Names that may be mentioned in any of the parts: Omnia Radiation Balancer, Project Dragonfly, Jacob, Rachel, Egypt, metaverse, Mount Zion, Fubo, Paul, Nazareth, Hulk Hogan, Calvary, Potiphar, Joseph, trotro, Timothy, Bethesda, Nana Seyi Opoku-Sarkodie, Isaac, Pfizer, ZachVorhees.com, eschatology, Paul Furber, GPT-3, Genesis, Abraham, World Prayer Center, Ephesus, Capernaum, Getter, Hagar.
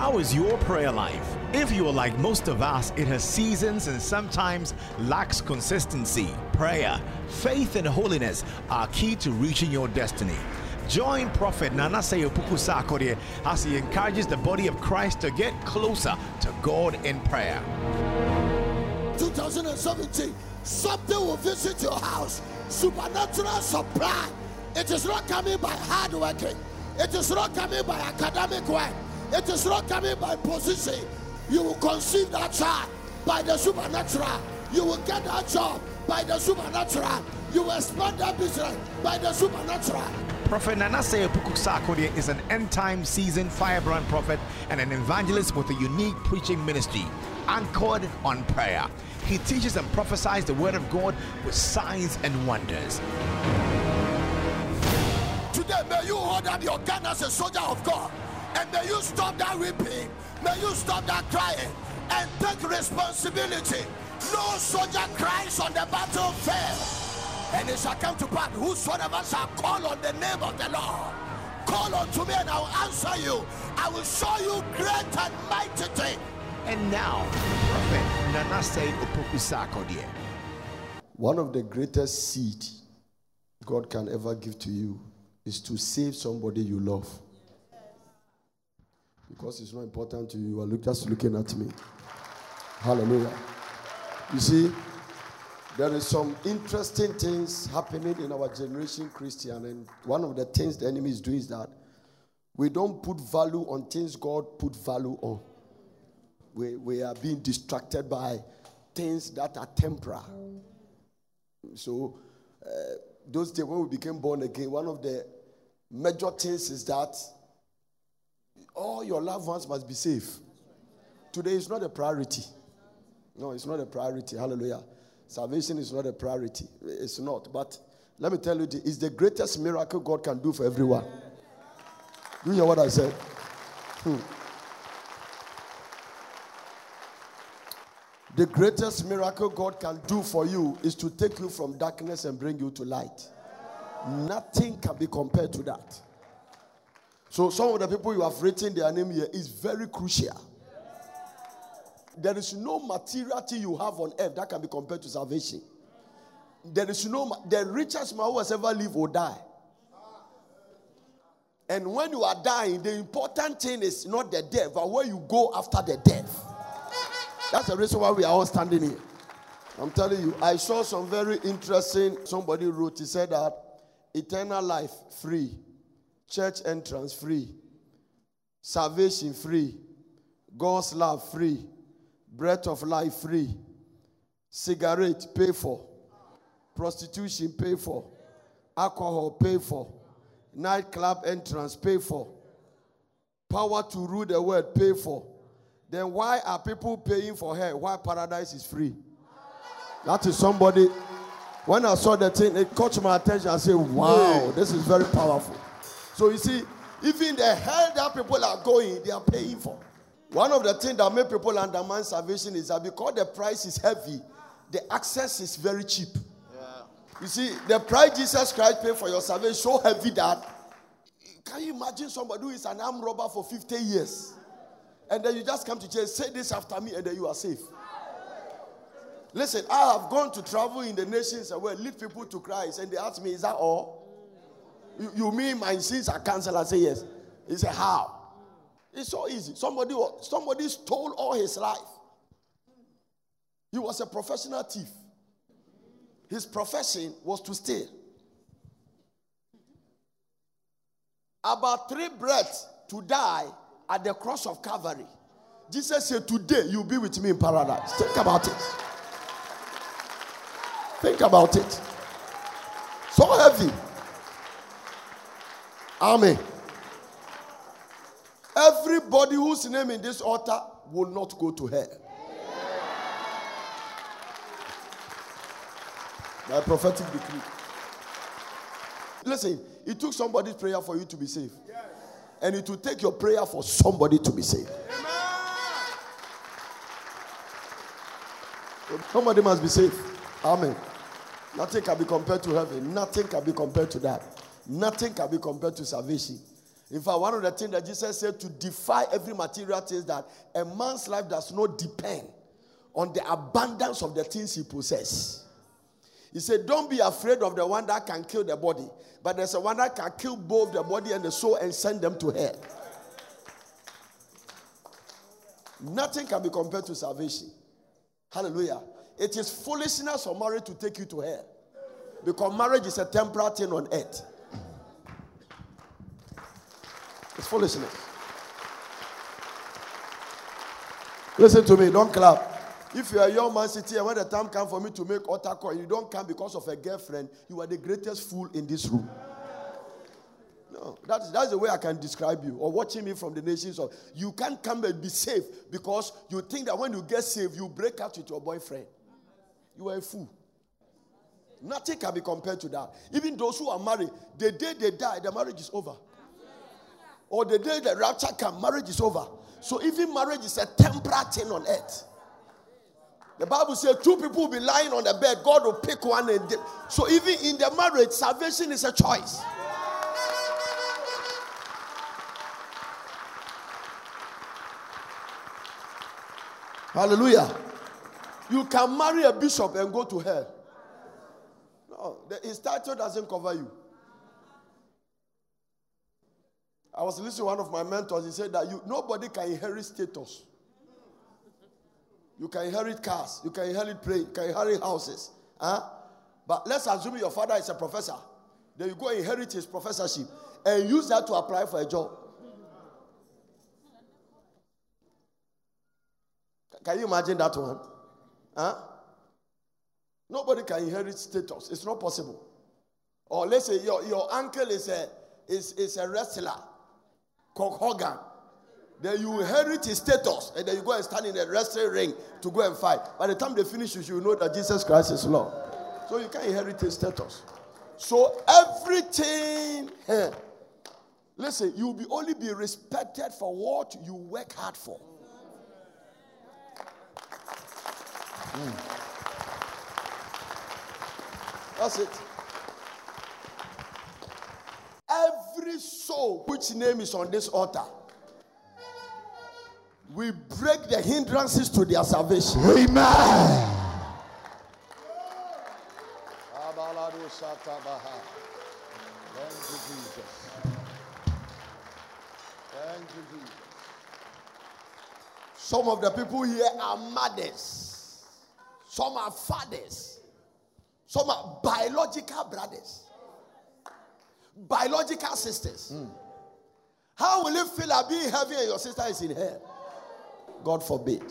How is your prayer life? If you are like most of us, it has seasons and sometimes lacks consistency. Prayer, faith, and holiness are key to reaching your destiny. Join Prophet Nana Seyi Opoku-Sarkodie as he encourages the body of Christ to get closer to God in prayer. 2017, something will visit your house. Supernatural supply. It is not coming by hard working. It is not coming by academic work. It is not coming by position. You will conceive that child by the supernatural. You will get that job by the supernatural. You will expand that business by the supernatural. Prophet Nana Seyi Opoku-Sarkodie is an end-time seasoned firebrand prophet and an evangelist with a unique preaching ministry anchored on prayer. He teaches and prophesies the word of God with signs and wonders. Today, may you hold up your gun as a soldier of God, and may you stop that weeping, may you stop that crying, and take responsibility. No soldier cries on the battlefield. And it shall come to pass, whosoever shall call on the name of the Lord, call unto me and I will answer you. I will show you great and mighty things. And now, Prophet Nana Seyi Opoku-Sarkodie. One of the greatest seed God can ever give to you is to save somebody you love. Because it's not important to you. You are just looking at me. Hallelujah. You see, there is some interesting things happening in our generation, Christian, and one of the things the enemy is doing is that we don't put value on things God put value on. We are being distracted by things that are temporal. So, those days when we became born again, one of the major things is that all your loved ones must be safe. Today is not a priority. No, it's not a priority. Hallelujah. Salvation is not a priority. It's not. But let me tell you, it's the greatest miracle God can do for everyone. Do you hear what I said? The greatest miracle God can do for you is to take you from darkness and bring you to light. Nothing can be compared to that. So some of the people you have written their name here is very crucial. There is no material thing you have on earth that can be compared to salvation. There is no, the richest man who has ever lived will die. And when you are dying, the important thing is not the death, but where you go after the death. That's the reason why we are all standing here. I'm telling you, I saw some very interesting, somebody wrote, he said that eternal life free, church entrance free, salvation free, God's love free, breath of life free, cigarette pay for, prostitution pay for, alcohol pay for, nightclub entrance pay for, power to rule the world pay for. Then why are people paying for hell? Why paradise is free? That is somebody. When I saw the thing, it caught my attention. I said, wow, this is very powerful. So you see, even the hell that people are going, they are paying for. One of the things that make people undermine salvation is that because the price is heavy, the access is very cheap. Yeah. You see, the price Jesus Christ paid for your salvation is so heavy that, can you imagine somebody who is an armed robber for 50 years? And then you just come to church, say this after me, and then you are safe. Listen, I have gone to travel in the nations and lead people to Christ, and they ask me, is that all? You mean my sins are cancelled? I say yes. He said, how? It's so easy. Somebody stole all his life. He was a professional thief. His profession was to steal. About three breaths to die at the cross of Calvary. Jesus said, today you'll be with me in paradise. Think about it. Think about it. So heavy. Amen. Everybody whose name in this altar will not go to hell. Yeah. My prophetic decree. Listen, it took somebody's prayer for you to be saved. Yes. And it will take your prayer for somebody to be saved. Amen. Somebody must be saved. Amen. Nothing can be compared to heaven. Nothing can be compared to that. Nothing can be compared to salvation. In fact, one of the things that Jesus said to defy every material thing is that a man's life does not depend on the abundance of the things he possesses. He said, don't be afraid of the one that can kill the body, but there's a one that can kill both the body and the soul and send them to hell. Nothing can be compared to salvation. Hallelujah. It is foolishness for marriage to take you to hell, because marriage is a temporal thing on earth. It's foolishness. Listen to me. Don't clap. If you are a young man sitting here, when the time comes for me to make altar call, you don't come because of a girlfriend, you are the greatest fool in this room. No, that's the way I can describe you. Or watching me from the nations of, you can't come and be saved because you think that when you get saved, you break up with your boyfriend. You are a fool. Nothing can be compared to that. Even those who are married, the day they die, the marriage is over. Or the day the rapture comes, marriage is over. So even marriage is a temporal thing on earth. The Bible says two people will be lying on the bed. God will pick one. So even in the marriage, salvation is a choice. Hallelujah. You can marry a bishop and go to hell. No, his title doesn't cover you. I was listening to one of my mentors. He said that nobody can inherit status. You can inherit cars. You can inherit plane. You can inherit houses. Huh? But let's assume your father is a professor. Then you go inherit his professorship and use that to apply for a job. Can you imagine that one? Huh? Nobody can inherit status. It's not possible. Or let's say your uncle is a wrestler, Hulk Hogan. Then you inherit his status, and then you go and stand in a wrestling ring to go and fight. By the time they finish, you should know that Jesus Christ is Lord. So you can't inherit his status. So everything, listen, you will only be respected for what you work hard for. That's it. Every soul which name is on this altar, we break the hindrances to their salvation. Amen. Thank you, Jesus. Thank you, Jesus. Some of the people here are mothers. Some are fathers. Some are biological brothers. Biological sisters. How will it feel like being heavy and your sister is in hell? God forbid.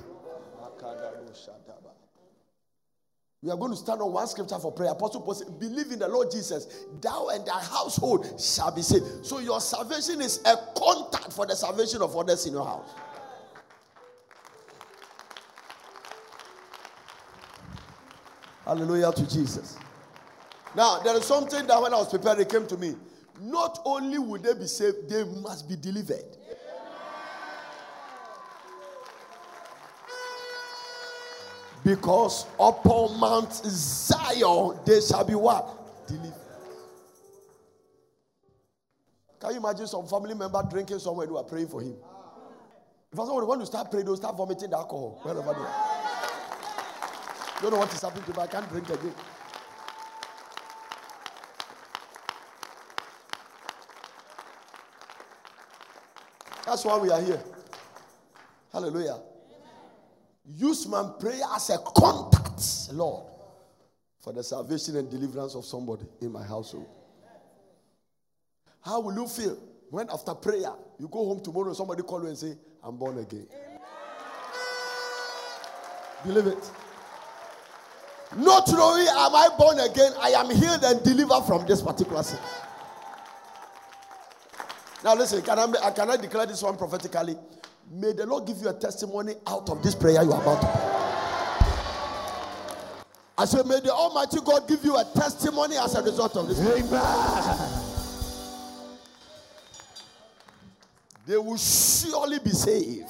We are going to stand on one scripture for prayer. Apostle Paul said, believe in the Lord Jesus, thou and thy household shall be saved. So your salvation is a contact for the salvation of others in your house. Hallelujah to Jesus. Now, there is something that when I was prepared, it came to me. Not only will they be saved, they must be delivered. Because upon Mount Zion, they shall be what? Delivered. Can you imagine some family member drinking somewhere and you are praying for him? If somebody wants to start praying, they'll start vomiting the alcohol. Wherever they are. Don't know what is happening to me. I can't drink again. That's why we are here. Hallelujah. Use my prayer as a contact, Lord, for the salvation and deliverance of somebody in my household. How will you feel when after prayer, you go home tomorrow, somebody call you and say, I'm born again? Amen. Believe it. Not only am I born again, I am healed and delivered from this particular sin. Now listen, can I declare this one prophetically? May the Lord give you a testimony out of this prayer you are about to pray. I say, may the Almighty God give you a testimony as a result of this prayer. Amen. They will surely be saved.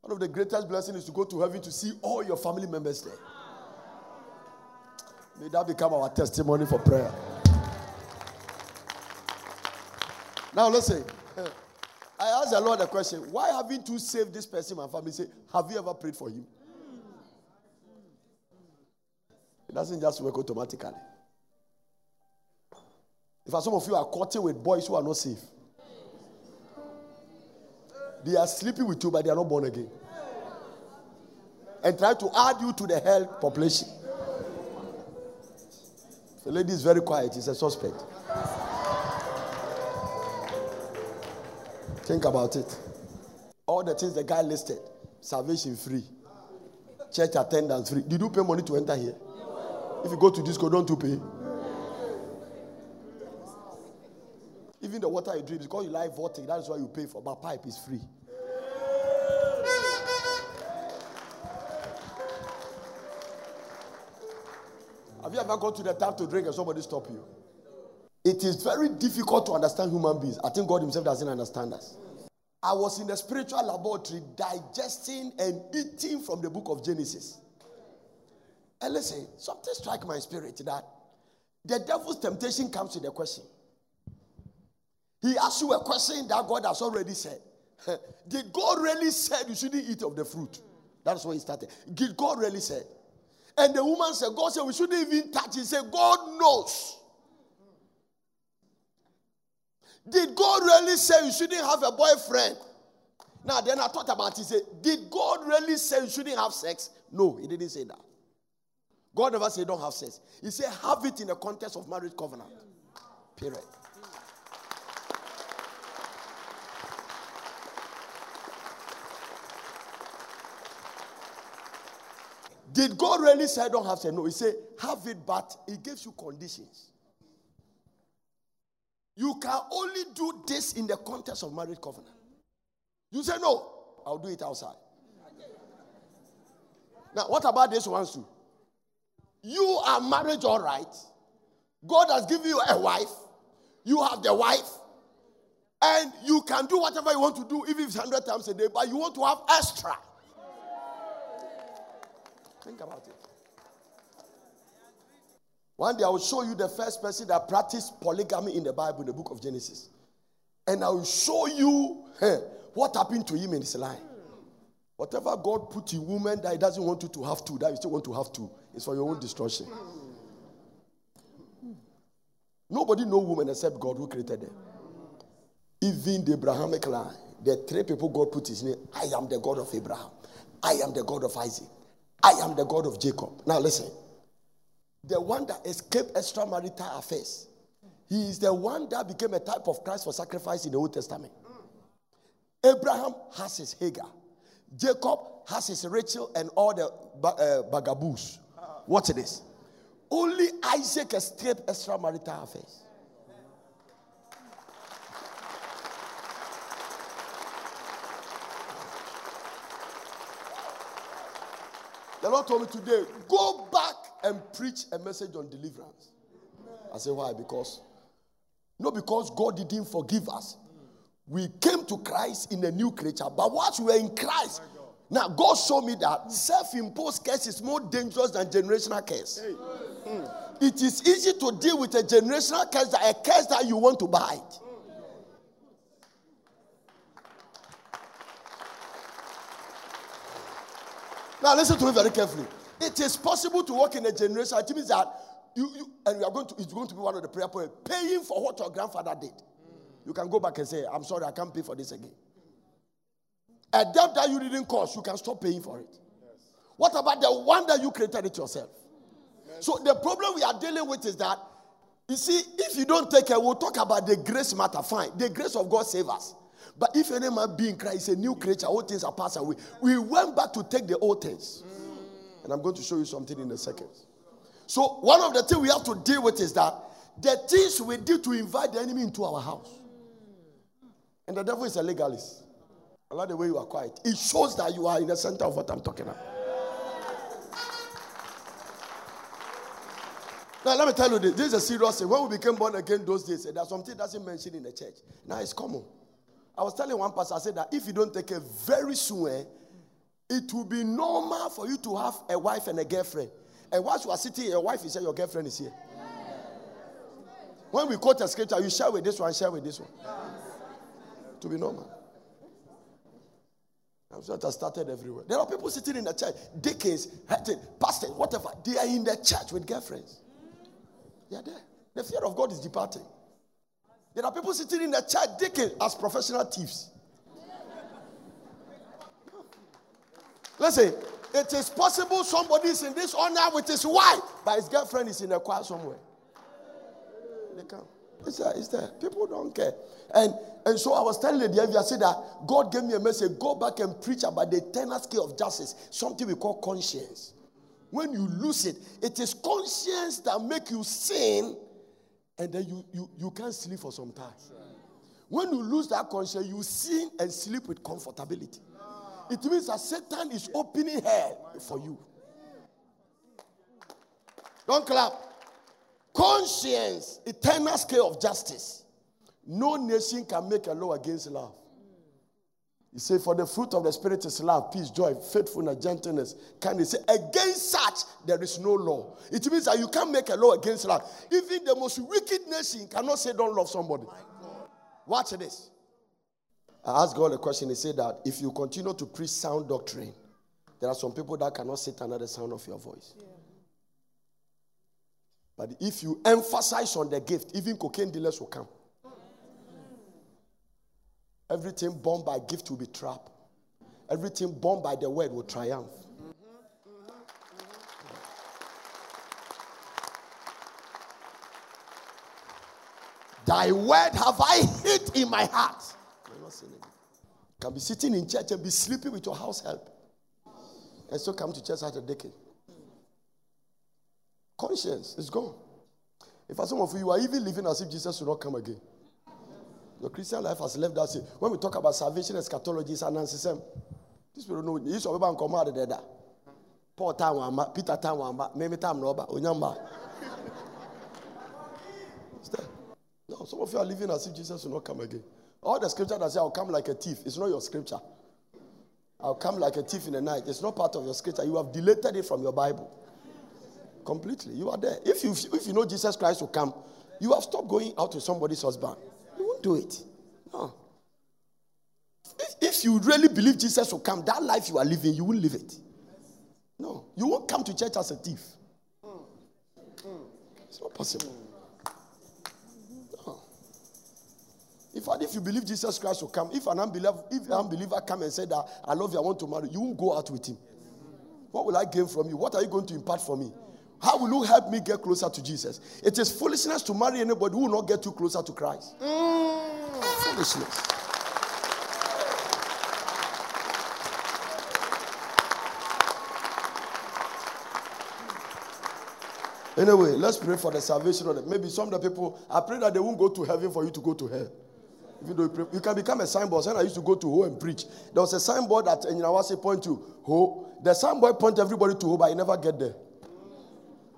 One of the greatest blessings is to go to heaven to see all your family members there. May that become our testimony for prayer. Now listen. I asked the Lord a question. Why haven't you saved this person and family? Say, have you ever prayed for him? It doesn't just work automatically. In fact, some of you are courting with boys who are not safe. They are sleeping with you, but they are not born again. And try to add you to the hell population. The lady is very quiet. She's a suspect. Think about it. All the things the guy listed. Salvation free. Church attendance free. Did you pay money to enter here? If you go to disco, don't you pay? Even the water you drink, because you like voting, that is why you pay for. But pipe is free. Have you ever gone to the tap to drink and somebody stop you? It is very difficult to understand human beings. I think God himself doesn't understand us. I was in the spiritual laboratory digesting and eating from the book of Genesis. And listen, something struck my spirit that the devil's temptation comes with a question. He asks you a question that God has already said. Did God really say you shouldn't eat of the fruit? That's where he started. Did God really say? And the woman said, God said, we shouldn't even touch it. He said, God knows. Did God really say you shouldn't have a boyfriend? Now, then I thought about it. He said, did God really say you shouldn't have sex? No, he didn't say that. God never said don't have sex. He said have it in the context of marriage covenant. Period. Did God really say I don't have to? No, he said, have it, but he gives you conditions. You can only do this in the context of marriage covenant. You say, no, I'll do it outside. Now, what about this one too? You are married, all right. God has given you a wife. You have the wife. And you can do whatever you want to do, even if it's 100 times a day, but you want to have extra. Think about it. One day I will show you the first person that practiced polygamy in the Bible, in the book of Genesis. And I will show you what happened to him in his life. Whatever God put in woman that he doesn't want you to have two, that you still want to have two, it's for your own destruction. Nobody knows women except God who created them. Even the Abrahamic line, the three people God put his name, I am the God of Abraham. I am the God of Isaac. I am the God of Jacob. Now listen. The one that escaped extramarital affairs. He is the one that became a type of Christ for sacrifice in the Old Testament. Abraham has his Hagar. Jacob has his Rachel and all the bagaboos. Watch this. Only Isaac escaped extramarital affairs. The Lord told me today, go back and preach a message on deliverance. I said, why? Because, not because God didn't forgive us. We came to Christ in a new creature. But once we were in Christ, now God showed me that self-imposed curse is more dangerous than generational curse. Hey. It is easy to deal with a generational curse than a curse that you want to bite. Now listen to me very carefully. It is possible to walk in a generation. It means that you are going to. It's going to be one of the prayer points. Paying for what your grandfather did. You can go back and say, "I'm sorry, I can't pay for this again." A debt that you didn't cause, you can stop paying for it. Yes. What about the one that you created it yourself? Yes. So the problem we are dealing with is that you see, if you don't take care, we'll talk about the grace matter. Fine, the grace of God saves us. But if any man be in Christ, a new creature, all things are passed away. We went back to take the old things. And I'm going to show you something in a second. So one of the things we have to deal with is that the things we do to invite the enemy into our house. And the devil is a legalist. I like the way you are quiet. It shows that you are in the center of what I'm talking about. Now let me tell you this. This is a serious thing. When we became born again those days, there are something that doesn't mention in the church. Now it's common. I was telling one pastor, I said that if you don't take it very soon, it will be normal for you to have a wife and a girlfriend. And once you are sitting, your wife is here, your girlfriend is here. When we quote a scripture, you share with this one, share with this one. to be normal. That has started everywhere. There are people sitting in the church, deacons, pastors, whatever. They are in the church with girlfriends. They are there. The fear of God is departing. There are people sitting in the church, deacons, as professional thieves. Listen, it is possible somebody is in this honor with his wife, but his girlfriend is in a choir somewhere. They come. It's there. People don't care. And so I was telling the devil, I said that God gave me a message. Go back and preach about the eternal scale of justice, something we call conscience. When you lose it, it is conscience that makes you sin, and then you can't sleep for some time. When you lose that conscience, you sin and sleep with comfortability. It means that Satan is opening hell for you. Don't clap. Conscience, eternal scale of justice. No nation can make a law against love. He said, for the fruit of the Spirit is love, peace, joy, faithfulness, gentleness. Can he say, against such there is no law? It means that you can't make a law against love. Even the most wicked nation cannot say don't love somebody. Watch this. I asked God a question. He said that if you continue to preach sound doctrine, there are some people that cannot sit under the sound of your voice. Yeah. But if you emphasize on the gift, even cocaine dealers will come. Everything born by gift will be trapped. Everything born by the word will triumph. Thy word have I hid in my heart. Can be sitting in church and be sleeping with your house help. And so come to church after a decade. Conscience is gone. In fact, some of you are even living as if Jesus will not come again. Your Christian life has left us. When we talk about salvation, eschatology, it's an answer. This people know. This people can come out of there. Paul time wamba, Peter time wamba, me time noba, onyamba. No, some of you are living as if Jesus will not come again. All the scripture that says I'll come like a thief, it's not your scripture. I'll come like a thief in the night. It's not part of your scripture. You have deleted it from your Bible. Completely. You are there. If you know Jesus Christ will come, you have stopped going out with somebody's husband. You won't do it. No. If you really believe Jesus will come, that life you are living, you won't live it. No. You won't come to church as a thief. It's not possible. No. In fact, if you believe Jesus Christ will come, if an unbeliever come and say that, I love you, I want to marry, you won't go out with him. What will I gain from you? What are you going to impart for me? How will you help me get closer to Jesus? It is foolishness to marry anybody who will not get you closer to Christ. Foolishness. Anyway, let's pray for the salvation of them. Maybe some of the people, I pray that they won't go to heaven for you to go to hell. If you don't pray, you can become a signboard. When I used to go to Ho and preach, there was a signboard that Enyinawase point to Ho. The signboard point everybody to Ho, but you never get there.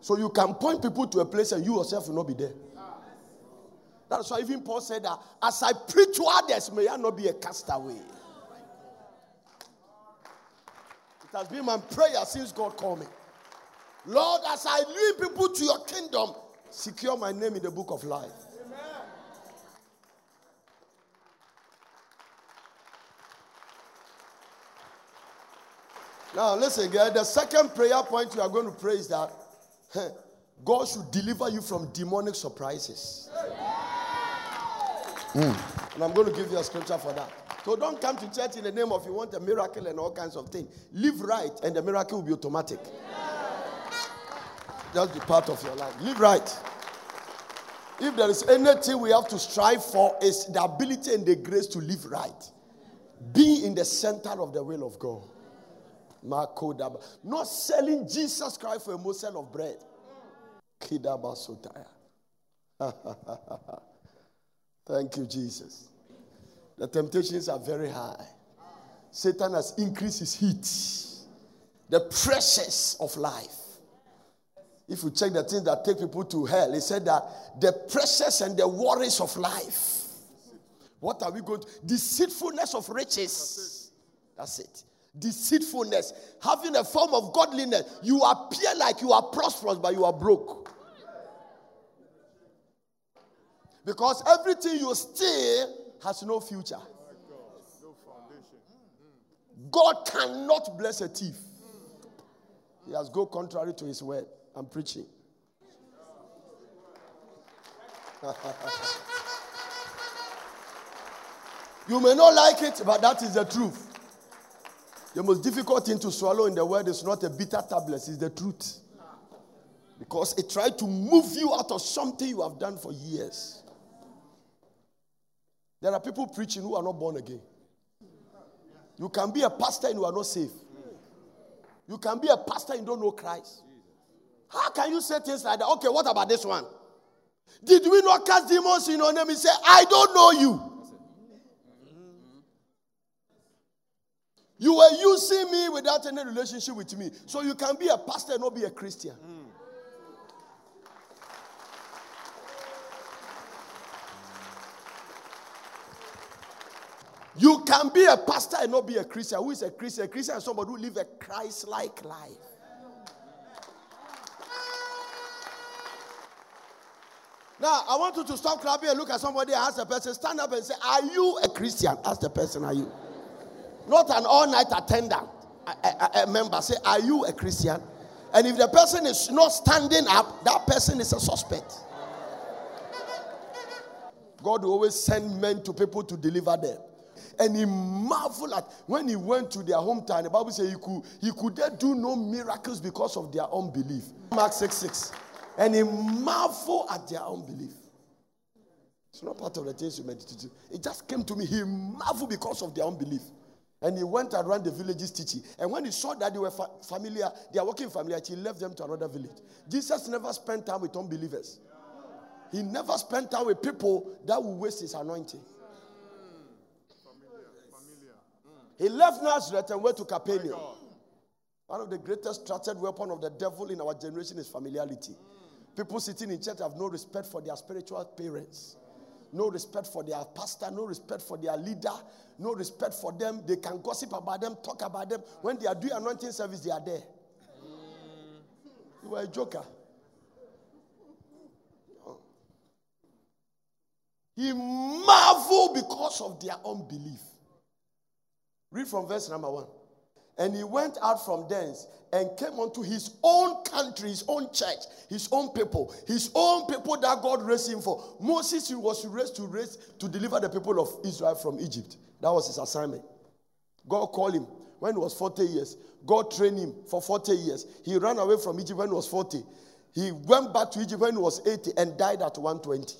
So you can point people to a place and you yourself will not be there. That's why even Paul said that, as I preach to others, may I not be a castaway. It has been my prayer since God called me. Lord, as I lead people to your kingdom, secure my name in the book of life. Amen. Now listen, girl, the second prayer point you are going to pray is that God should deliver you from demonic surprises. And I'm going to give you a scripture for that. So don't come to church in the name of you want a miracle and all kinds of things. Live right and the miracle will be automatic. Just be part of your life. Live right. If there is anything we have to strive for, is the ability and the grace to live right. Be in the center of the will of God. Not selling Jesus Christ for a morsel of bread. Thank you, Jesus. The temptations are very high. Satan has increased his heat. The pressures of life. If you check the things that take people to hell, he said that the pressures and the worries of life. What are we going to? Deceitfulness of riches. That's it. Deceitfulness, having a form of godliness, you appear like you are prosperous, but you are broke. Because everything you steal has no future. God cannot bless a thief. He has gone contrary to his word. I'm preaching. You may not like it, but that is the truth. The most difficult thing to swallow in the world is not a bitter tablet, it's the truth. Because it tried to move you out of something you have done for years. There are people preaching who are not born again. You can be a pastor and you are not saved. You can be a pastor and don't know Christ. How can you say things like that? Okay, what about this one? Did we not cast demons in your name? He said, I don't know you. You were using me without any relationship with me. So you can be a pastor and not be a Christian. Mm. You can be a pastor and not be a Christian. Who is a Christian? A Christian is somebody who lives a Christ-like life. Now, I want you to stop clapping and look at somebody and ask the person, stand up and say, are you a Christian? Ask the person, are you? Not an all-night attendant, a member. Say, are you a Christian? And if the person is not standing up, that person is a suspect. God will always send men to people to deliver them. And he marveled at, when he went to their hometown, the Bible says he could do no miracles because of their unbelief. Mark 6:6. And he marveled at their unbelief. It's not part of the things you meditate. It just came to me. He marveled because of their unbelief. And he went around the villages teaching. And when he saw that they were familiar, they are working familiar, he left them to another village. Jesus never spent time with unbelievers. He never spent time with people that will waste his anointing. Familiar. He left Nazareth and went to Capernaum. One of the greatest trusted weapon of the devil in our generation is familiarity. People sitting in church have no respect for their spiritual parents. No respect for their pastor, no respect for their leader, no respect for them. They can gossip about them, talk about them. When they are doing anointing service, they are there. You are a joker. He marveled because of their unbelief. Read from verse number 1. And he went out from thence and came unto his own country, his own church, his own people that God raised him for. Moses, he was raised to deliver the people of Israel from Egypt. That was his assignment. God called him when he was 40 years. God trained him for 40 years. He ran away from Egypt when he was 40. He went back to Egypt when he was 80 and died at 120.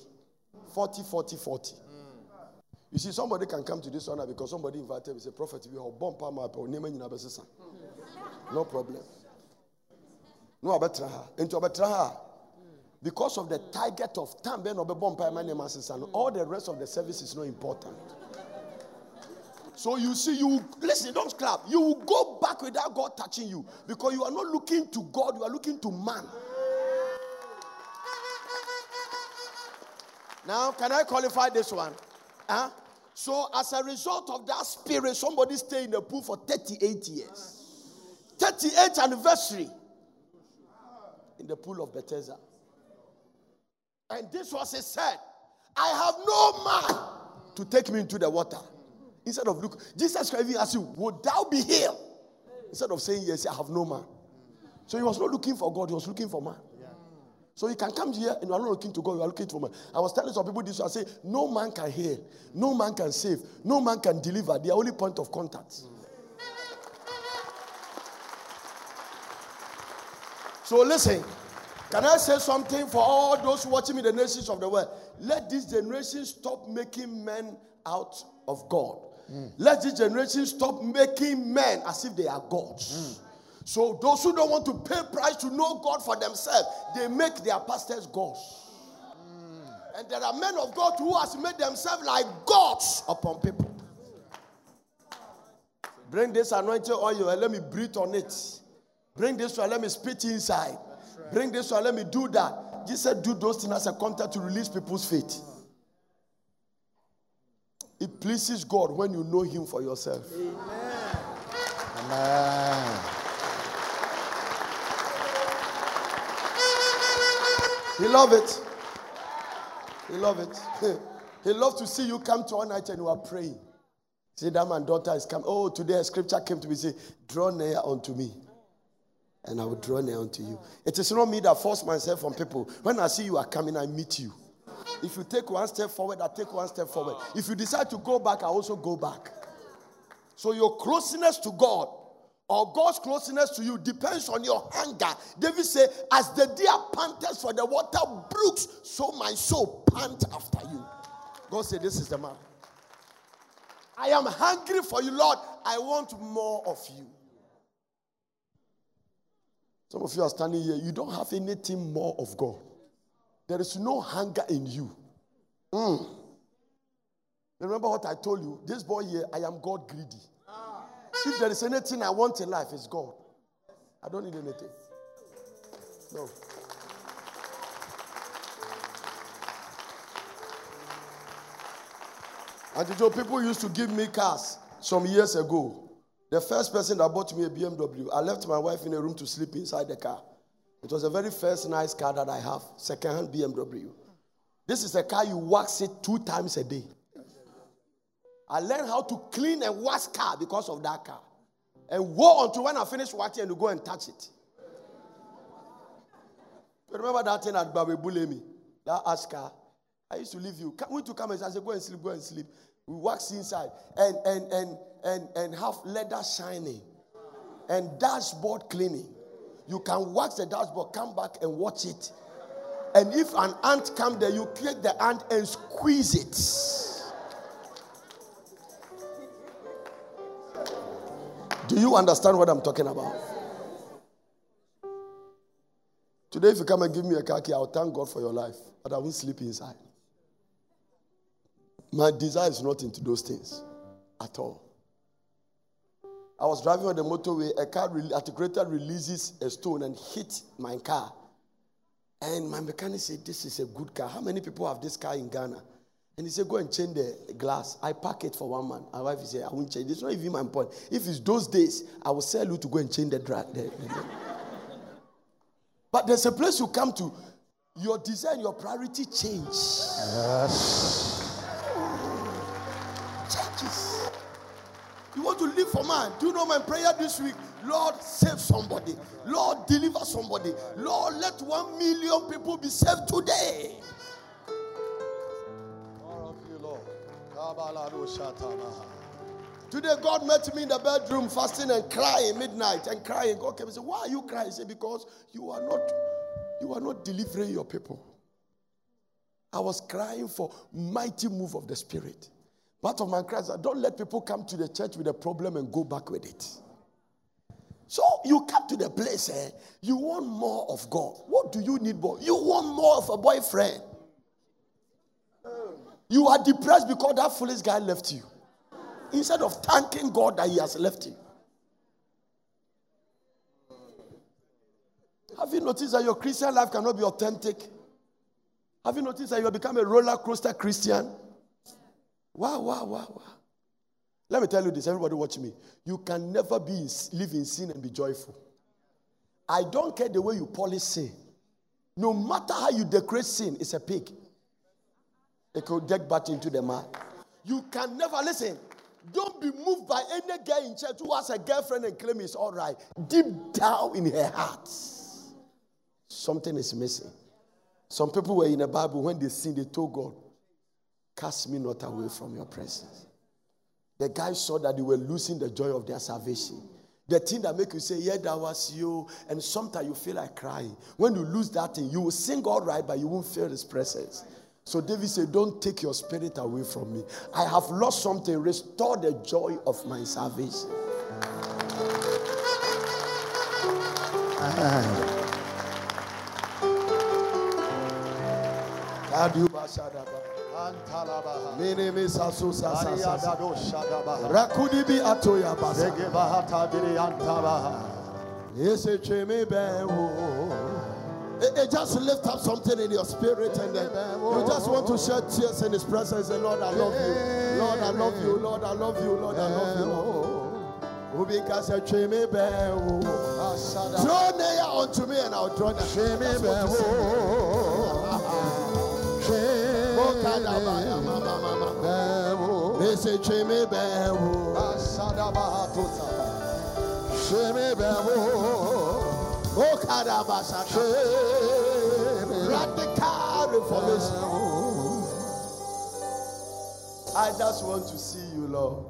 40. You see, somebody can come to this honor because somebody invited me and said, Prophet, we have bomb palm up or name in Abbassan. No problem. No abetraha. Into abetraha. Because of the target of time, all the rest of the service is not important. So you see, listen, don't clap. You will go back without God touching you because you are not looking to God, you are looking to man. Now, can I qualify this one? Huh? So as a result of that spirit, somebody stayed in the pool for 38 years. 38th anniversary in the pool of Bethesda. And this was his said, I have no man to take me into the water. Instead of look, Jesus Christ even asked you, would thou be healed? Instead of saying yes, I have no man. So he was not looking for God, he was looking for man. So you can come here and you are not looking to God, you are looking for man. I was telling some people this, I say, no man can heal, no man can save, no man can deliver. They are only point of contact. So listen, can I say something for all those watching me, the nations of the world? Let this generation stop making men out of God. Let this generation stop making men as if they are gods. So those who don't want to pay price to know God for themselves, they make their pastors gods. And there are men of God who has made themselves like gods upon people. Bring this anointing oil and let me breathe on it. Bring this one, let me spit inside. Right. Bring this one, let me do that. Jesus do those things as a contract to release people's faith. It pleases God when you know him for yourself. Amen. Amen. He loves it. He loves it. He loves to see you come to all night and you are praying. See, that man daughter is coming. Oh, today a scripture came to me. Say, draw near unto me, and I will draw near unto you. It is not me that force myself on people. When I see you are coming, I meet you. If you take one step forward, I take one step forward. If you decide to go back, I also go back. So your closeness to God or God's closeness to you depends on your hunger. David said, as the deer panteth for the water brooks, so my soul pant after you. God said, this is the man. I am hungry for you, Lord. I want more of you. Some of you are standing here. You don't have anything more of God. There is no hunger in you. Remember what I told you? This boy here, I am God greedy. If there is anything I want in life, it's God. I don't need anything. No. And you know, people used to give me cars some years ago. The first person that bought me a BMW, I left my wife in a room to sleep inside the car. It was the very first nice car that I have, second-hand BMW. This is a car you wax it 2 times a day. I learned how to clean and wax car because of that car. And woe unto when I finish waxing and you go and touch it. You remember that thing at Babe Bulemi, that ash car? I used to leave you. We to come and I said, go and sleep, go and sleep. We wax inside and have leather shining and dashboard cleaning. You can wax the dashboard, come back and watch it. And if an ant comes there, you take the ant and squeeze it. Do you understand what I'm talking about? Today, if you come and give me a car key, I'll thank God for your life, but I won't sleep inside. My desire is not into those things at all. I was driving on the motorway. A car at the crater releases a stone and hit my car. And my mechanic said, this is a good car. How many people have this car in Ghana? And he said, go and change the glass. I pack it for one man. My wife said, I won't change it. It's not even my point. If it's those days, I will sell you to go and change the glass. But there's a place you come to. Your desire, your priority change. Yes. You want to live for man. Do you know my prayer this week? Lord, save somebody. Lord, deliver somebody. Lord, let 1 million people be saved today. All of you, Lord. Today, God met me in the bedroom fasting and crying midnight and crying. God came and said, why are you crying? He said, because you are not delivering your people. I was crying for mighty move of the Spirit. Part of my cries, don't let people come to the church with a problem and go back with it. So you come to the place, you want more of God. What do you need more? You want more of a boyfriend. You are depressed because that foolish guy left you. Instead of thanking God that he has left you. Have you noticed that your Christian life cannot be authentic? Have you noticed that you have become a roller coaster Christian? Wow. Let me tell you this, everybody watch me. You can never live in sin and be joyful. I don't care the way you polish sin. No matter how you decorate sin, it's a pig. It could get back into the mud. You can never, listen, don't be moved by any girl in church who has a girlfriend and claim it's all right. Deep down in her heart, something is missing. Some people were in the Bible, when they sinned, they told God, cast me not away from your presence. The guy saw that they were losing the joy of their salvation. The thing that makes you say, yeah, that was you. And sometimes you feel like crying. When you lose that thing, you will sing all right, but you won't feel his presence. So David said, don't take your spirit away from me. I have lost something. Restore the joy of my salvation. Just lift up something in your spirit and then you just want to shed tears in his presence and Lord, I love you. Lord, I love you. Lord, I love you. Lord, I love you. Draw near unto me and I'll draw near. Radical reformation. I just want to see you, Lord.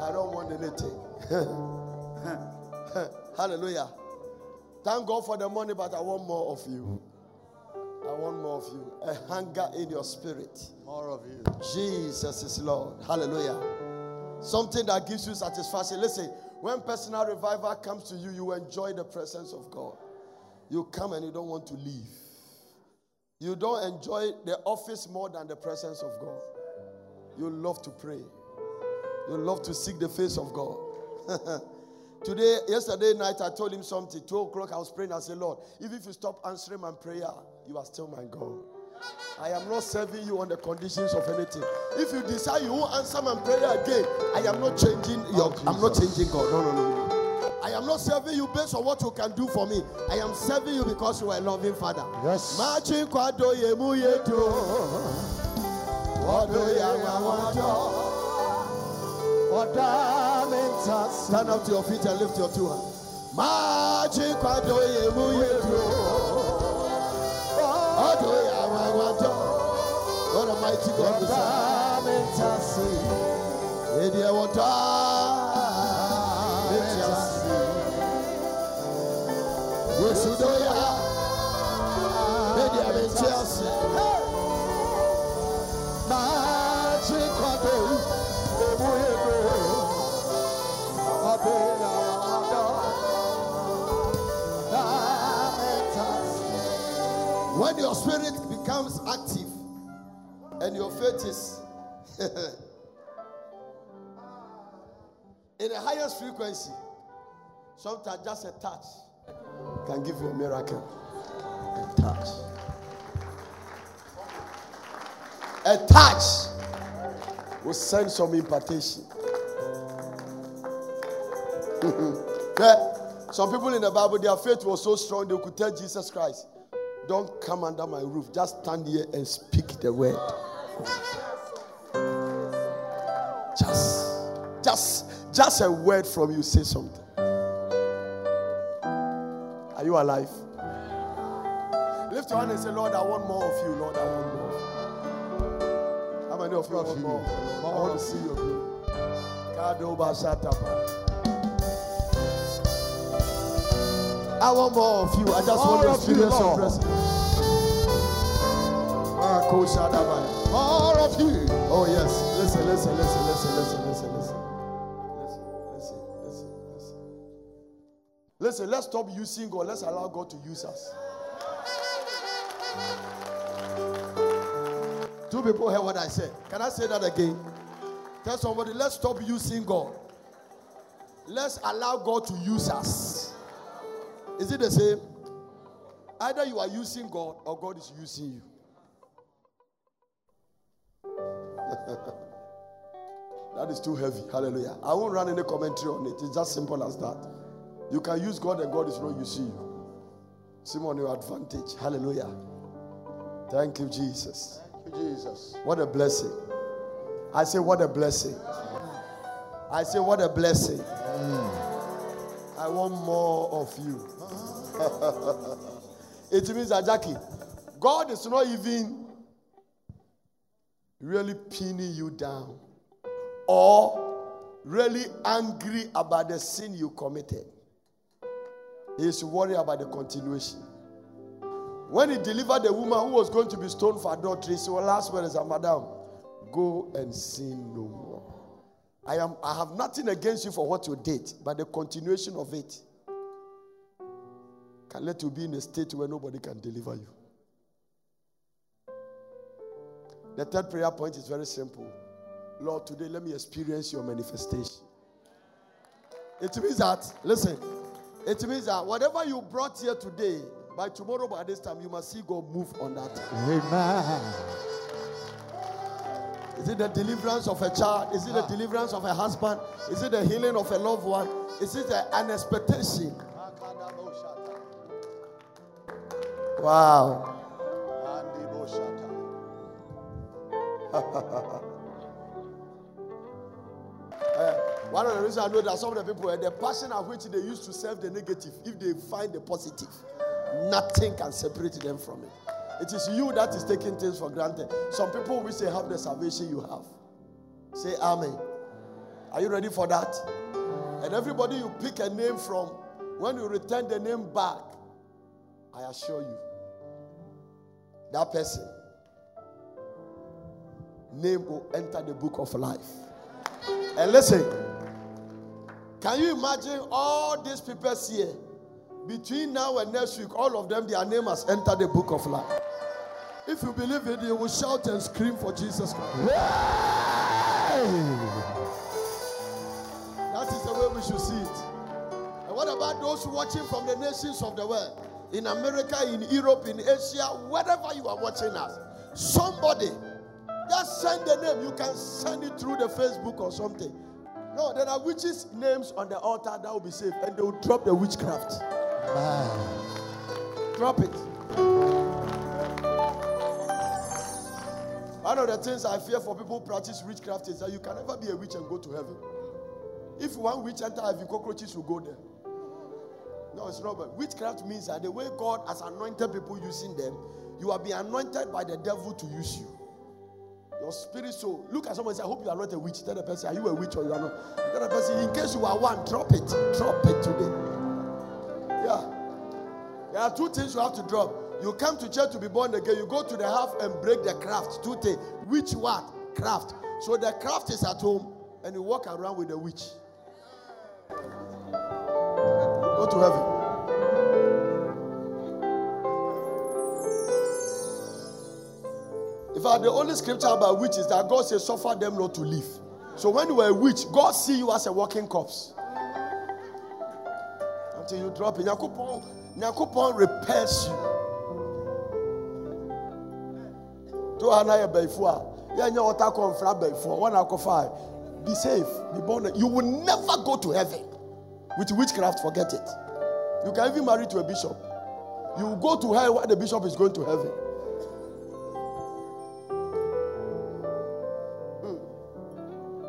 I don't want anything. Hallelujah. Thank God for the money, but I want more of you. I want more of you. A hunger in your spirit. More of you. Jesus is Lord. Hallelujah. Something that gives you satisfaction. Listen, when personal revival comes to you, you enjoy the presence of God. You come and you don't want to leave. You don't enjoy the office more than the presence of God. You love to pray. You love to seek the face of God. Today, yesterday night, I told him something. 12 o'clock, I was praying. I said, Lord, even if you stop answering my prayer, you are still my God. I am not serving you on the conditions of anything. If you decide you won't answer my prayer again, I am not changing your. Oh, I'm not changing God. No, no, no, no. I am not serving you based on what you can do for me. I am serving you because you are a loving Father. Yes. Stand up to your feet and lift your two hands. What a mighty God is. When your spirit becomes active and your faith is in the highest frequency, sometimes just a touch can give you a miracle. A touch. A touch will send some impartation. Some people in the Bible, their faith was so strong they could tell Jesus Christ, don't come under my roof. Just stand here and speak the word. Just a word from you. Say something. Are you alive? Lift your hand and say, Lord, I want more of you. Lord, I want more of you. How many of you want more? I want to see your glory. I want more of you. I just want to experience your presence. More of you. Oh yes. Listen, let's stop using God. Let's allow God to use us. Two people heard what I said. Can I say that again? Tell somebody, let's stop using God. Let's allow God to use us. Is it the same? Either you are using God or God is using you. That is too heavy. Hallelujah. I won't run any commentary on it. It's just simple as that. You can use God and God is not using you. Simon, your advantage. Hallelujah. Thank you, Jesus. Thank you, Jesus. What a blessing. I say, what a blessing. I say, what a blessing. I want more of you. It means that, Jackie, God is not even really pinning you down or really angry about the sin you committed. He is worried about the continuation. When he delivered the woman who was going to be stoned for adultery, so last word is, Madam, go and sin no more. I have nothing against you for what you did, but the continuation of it can let you be in a state where nobody can deliver you. The third prayer point is very simple. Lord, today let me experience your manifestation. It means that, listen, it means that whatever you brought here today, by tomorrow, by this time, you must see God move on that. Amen. Is it the deliverance of a child? Is it the deliverance of a husband? Is it the healing of a loved one? Is it an expectation? Wow. One of the reasons I know that some of the people are the passion at which they used to serve the negative. If they find the positive, nothing can separate them from it. It is you that is taking things for granted. Some people wish they have the salvation you have. Say amen. Are you ready for that? And everybody you pick a name from, when you return the name back, I assure you, that person name will enter the book of life. And listen, can you imagine all these people here? Between now and next week, all of them, their name has entered the book of life. If you believe it, you will shout and scream for Jesus Christ. That is the way we should see it. And what about those watching from the nations of the world? In America, in Europe, in Asia, wherever you are watching us, somebody, just send the name. You can send it through the Facebook or something. No, there are witches' names on the altar that will be saved, and they will drop the witchcraft. Wow. Drop it. One of the things I fear for people who practice witchcraft is that you can never be a witch and go to heaven. If one witch enter heaven, cockroaches will go there. No, it's not. But witchcraft means that the way God has anointed people using them, you are being anointed by the devil to use you. Your spirit soul. Look at someone and say, I hope you are not a witch. Tell the person, are you a witch or you are not? Tell the person, in case you are one, drop it. Drop it today. Yeah. There are two things you have to drop. You come to church to be born again. You go to the house and break the craft. Two things. Witch what? Craft. So the craft is at home and you walk around with the witch. Go to heaven. In fact, the only scripture about witches is that God says, suffer them not to live. So when you were a witch, God see you as a walking corpse. Until you drop it. Nyakopon repairs you. Be safe. Be born. You will never go to heaven. With witchcraft, forget it. You can even marry to a bishop. You will go to hell while the bishop is going to heaven.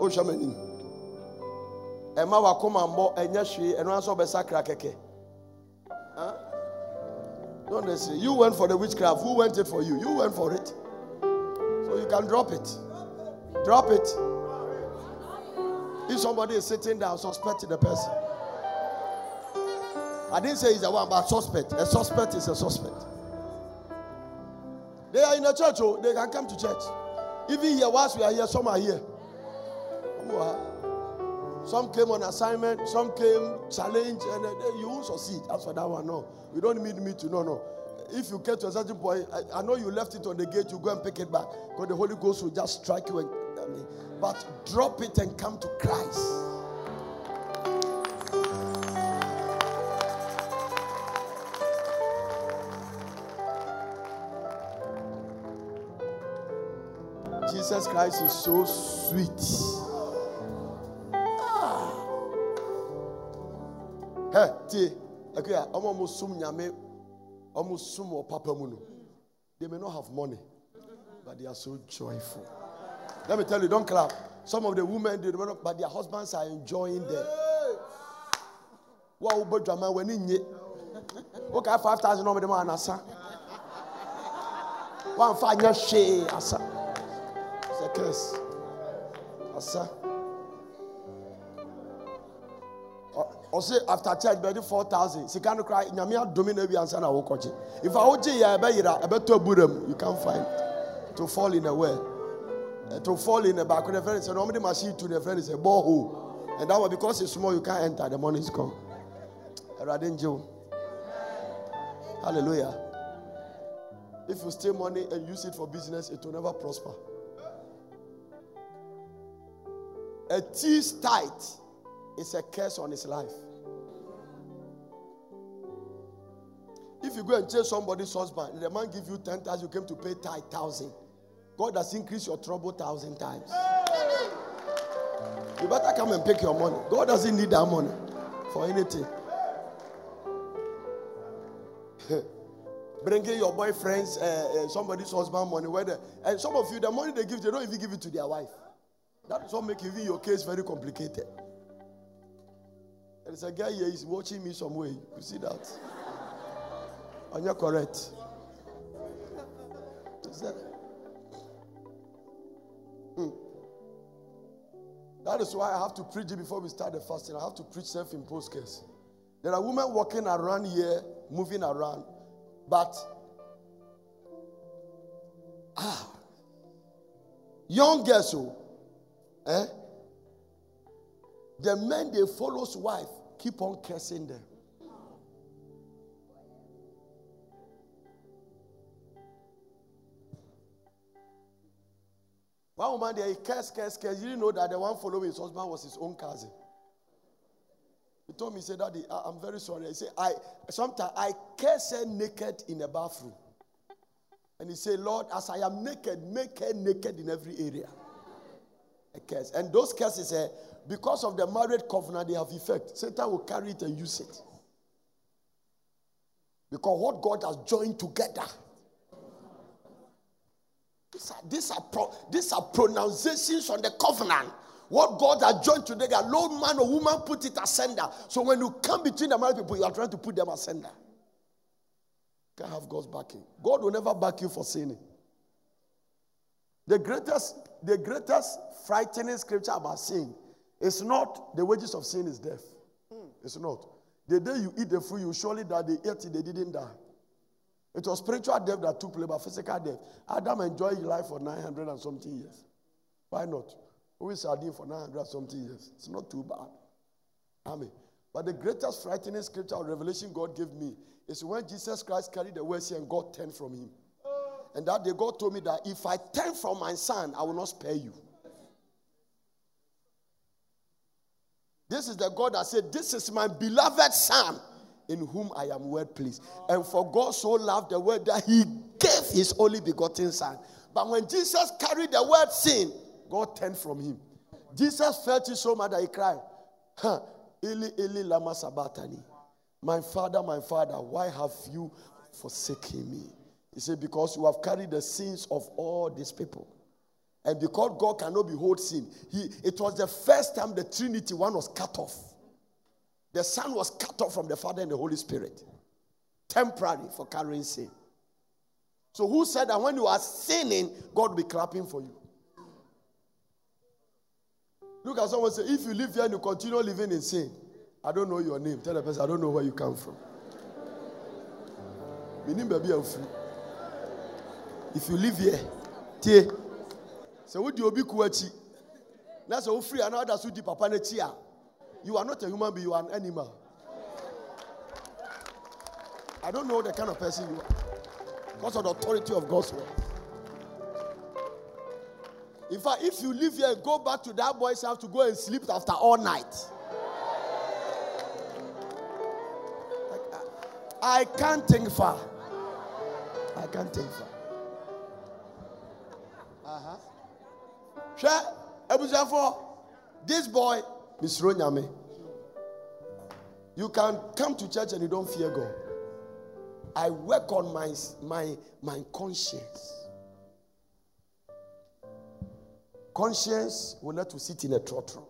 Shamani. Emma wa koma mbo enya hwe eno aso be sakra keke. Huh? Don't they say you went for the witchcraft? Who went it for you? You went for it. So you can drop it. Drop it. If somebody is sitting down, suspect the person. I didn't say he's the one, but suspect. A suspect is a suspect. They are in the church, oh, they can come to church. Even here, whilst we are here, some are here. Some came on assignment, some came challenge, and you will succeed. As for that one, no. You don't need me to, no. If you get to a certain point, I know you left it on the gate, you go and pick it back. Because the Holy Ghost will just strike you. But drop it and come to Christ. Jesus Christ is so sweet. They may not have money, but they are so joyful. Let me tell you, don't clap. Some of the women, they don't, but their husbands are enjoying them. Okay, 5,000 of them are nasa. One fire shade, asa. It's a curse, asa. Or say after church, maybe 4,000. She can't cry. Nyamia dominate we answer na wokoche. If I oje ya ebe to burem, you can't find to fall in a well. To fall in a back with a friend. So normally machine to the friend is a borehole, and that one because it's small you can't enter. The money is gone. Hallelujah. If you steal money and use it for business, it will never prosper. A tease tight. It's a curse on his life. If you go and chase somebody's husband, and the man give you 10,000, you came to pay 5,000. God has increased your trouble 1,000 times. You better come and pick your money. God doesn't need that money for anything. Bringing your boyfriend's somebody's husband money, and some of you, the money they give, they don't even give it to their wife. That's what makes even your case very complicated. There's a guy here, he's watching me some way. You see that? And you're correct. Is that? That is why I have to preach it before we start the fasting. I have to preach self-imposed curse. There are women walking around here, moving around, but young girls, the men they follow's wife keep on cursing them. One woman there, he cursed. You didn't know that the one following his husband was his own cousin. He told me, he said, Daddy, I'm very sorry. He said, sometimes I curse her naked in the bathroom. And he said, Lord, as I am naked, make her naked in every area. A curse. And those curses, because of the marriage covenant, they have effect. Satan will carry it and use it. Because what God has joined together. These are pronunciations on the covenant. What God has joined together, no man or woman put it asunder. So when you come between the married people, you are trying to put them asunder. You can't have God's backing. God will never back you for sinning. The greatest frightening scripture about sin is not the wages of sin is death. It's not. The day you eat the fruit, you surely die. They ate it, they didn't die. It was spiritual death that took place, but physical death. Adam enjoyed life for 900 and something years. Why not? We sardine for 900 and something years. It's not too bad. Amen. But the greatest frightening scripture or revelation God gave me is when Jesus Christ carried the words here and God turned from him. And that day God told me that if I turn from my son, I will not spare you. This is the God that said, this is my beloved son, in whom I am well pleased. And for God so loved the world that he gave his only begotten son. But when Jesus carried the word sin, God turned from him. Jesus felt it so much that he cried, Eli, Eli, lama sabatani. My father, why have you forsaken me? He said, because you have carried the sins of all these people. And because God cannot behold sin, it was the first time the Trinity one was cut off. The Son was cut off from the Father and the Holy Spirit. Temporary for carrying sin. So who said that when you are sinning, God will be clapping for you? Look at someone and say, if you live here and you continue living in sin, I don't know your name. Tell the person, I don't know where you come from. If you live here, say, what do you be kuachi? That's all free. I know that's what the Papa Nechia. You are not a human being, you are an animal. I don't know the kind of person you are. Because of the authority of God's word. In fact, if you live here and go back to that boy's house to go and sleep after all night. I can't think far. I can't think far. This boy. You can come to church and you don't fear God. I work on my conscience. Conscience will not sit in a trotro.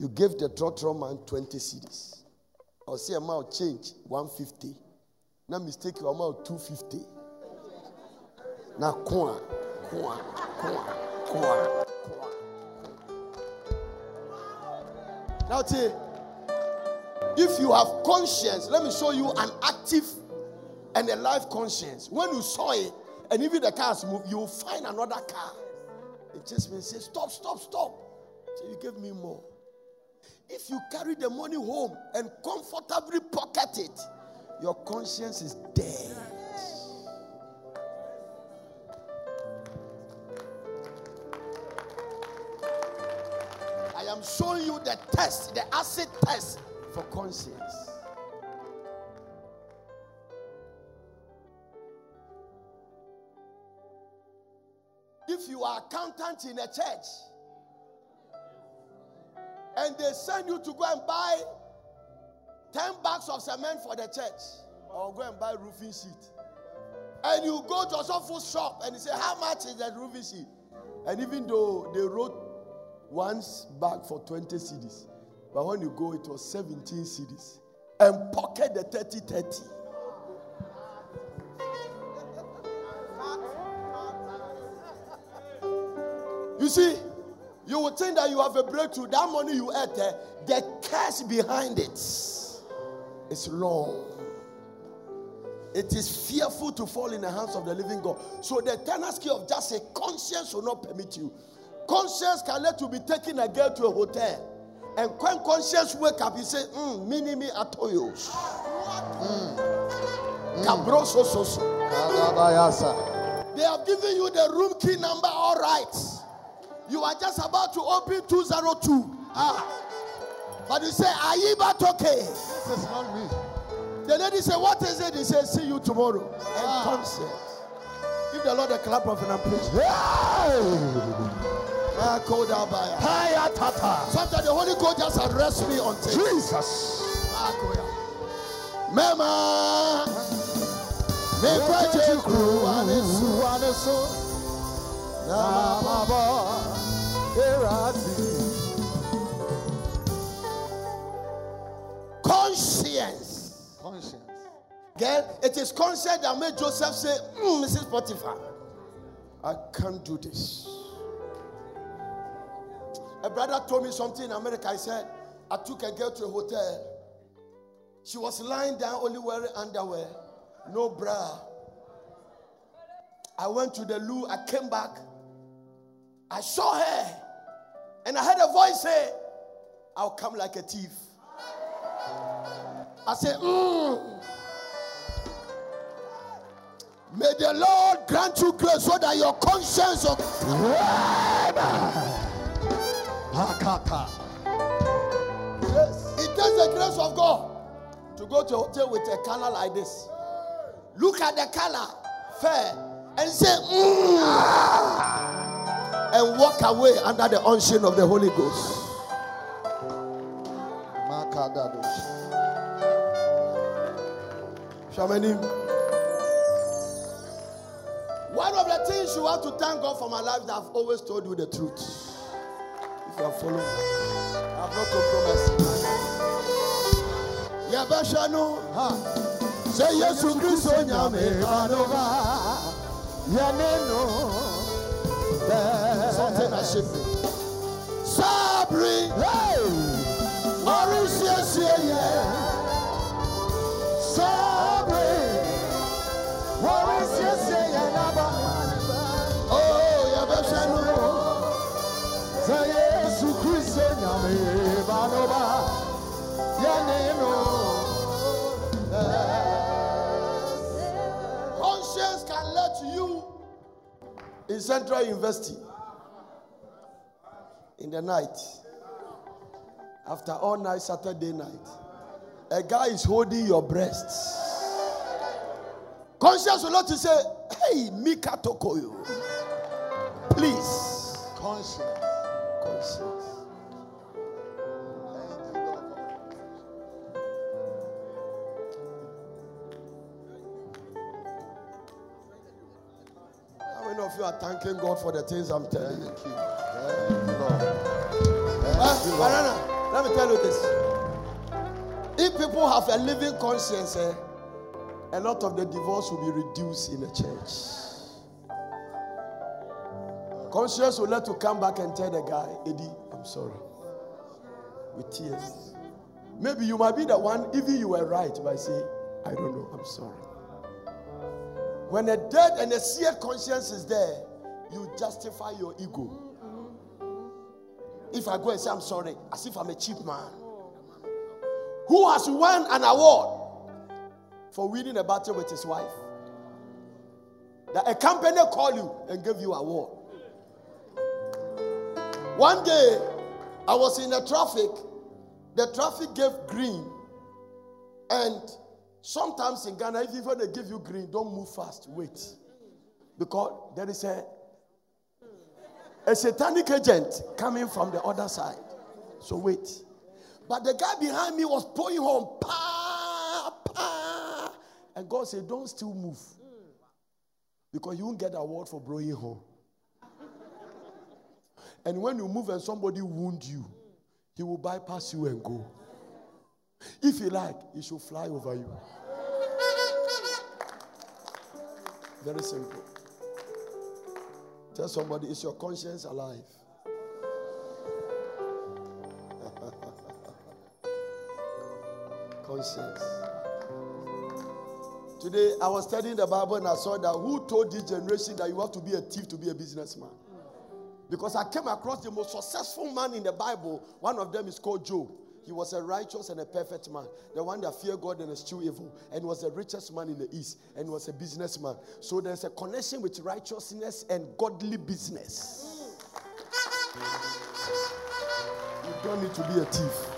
You gave the trotro man 20 cedis. I'll say amount change 150. Now mistake your amount 250. Now Now, if you have conscience, let me show you an active and a live conscience. When you saw it, and even the cars move, you will find another car. It just means say, stop. So you give me more. If you carry the money home and comfortably pocket it, your conscience is dead. I'm showing you the test, the acid test for conscience. If you are accountant in a church and they send you to go and buy 10 bags of cement for the church or go and buy roofing sheet, and you go to a softwood shop and you say, how much is that roofing sheet? And even though they wrote one bag for 20 cedis. But when you go, it was 17 cities. And pocket the 30-30. You see, you would think that you have a breakthrough. That money you ate, the cash behind it is long. It is fearful to fall in the hands of the living God. So the tenacity of just a conscience will not permit you. Conscience can let you be taking a girl to a hotel. And when conscience wake up, he says, mini-me atoyos. They have given you the room key number, all right. You are just about to open 202. But you say, Aiba Toke. This is not me. The lady said, what is it? He said, see you tomorrow. And conscience. Give the Lord a clap of an appreciation. Yeah. Sometimes the Holy Ghost just arrest me on things. Jesus. Mama, conscience. Conscience. Girl, it is conscience that made Joseph say, Mrs. Potiphar, I can't do this. A brother told me something in America. He said, I took a girl to a hotel. She was lying down, only wearing underwear, no bra. I went to the loo. I came back. I saw her. And I heard a voice say, I'll come like a thief. I said, May the Lord grant you grace so that your conscience of... Yes. It takes the grace of God to go to a hotel with a color like this. Look at the color, fair, and say, and walk away under the unction of the Holy Ghost. Shamanim. One of the things you have to thank God for my life that I've always told you the truth. You are following. I have not compromised. Yabashano, say yes to Christ on your Manova. Yaneno, something I should be. Sabri, hey, Marusia, Sabri, Marusia, say another. Oh, Yabashano, say. Conscience can let you in Central University in the night. After all night, Saturday night, a guy is holding your breasts. Conscience will not say, hey, Mika Tokoyo. Please. Conscience. Conscience. You are thanking God for the things I'm telling you. Marana, let me tell you this. If people have a living conscience, a lot of the divorce will be reduced in the church. Conscience will let you come back and tell the guy, Eddie, I'm sorry. With tears. Maybe you might be the one, even you were right, by saying, I don't know, I'm sorry. When a dead and a seer conscience is there, you justify your ego. If I go and say I'm sorry, as if I'm a cheap man. Who has won an award for winning a battle with his wife? That a company called you and gave you an award. One day, I was in the traffic. The traffic gave green. And sometimes in Ghana, if even they give you green, don't move fast. Wait. Because there is a satanic agent coming from the other side. So wait. But the guy behind me was pulling home. Pa, pa. And God said, don't still move. Because you won't get an award for blowing home. And when you move and somebody wound you, He will bypass you and go. If he like, he should fly over you. Very simple. Tell somebody, is your conscience alive? Conscience. Today, I was studying the Bible and I saw that who told this generation that you have to be a thief to be a businessman? Because I came across the most successful man in the Bible. One of them is called Job. He was a righteous and a perfect man. The one that feared God and eschewed evil. And was the richest man in the East. And was a businessman. So there's a connection with righteousness and godly business. You don't need to be a thief.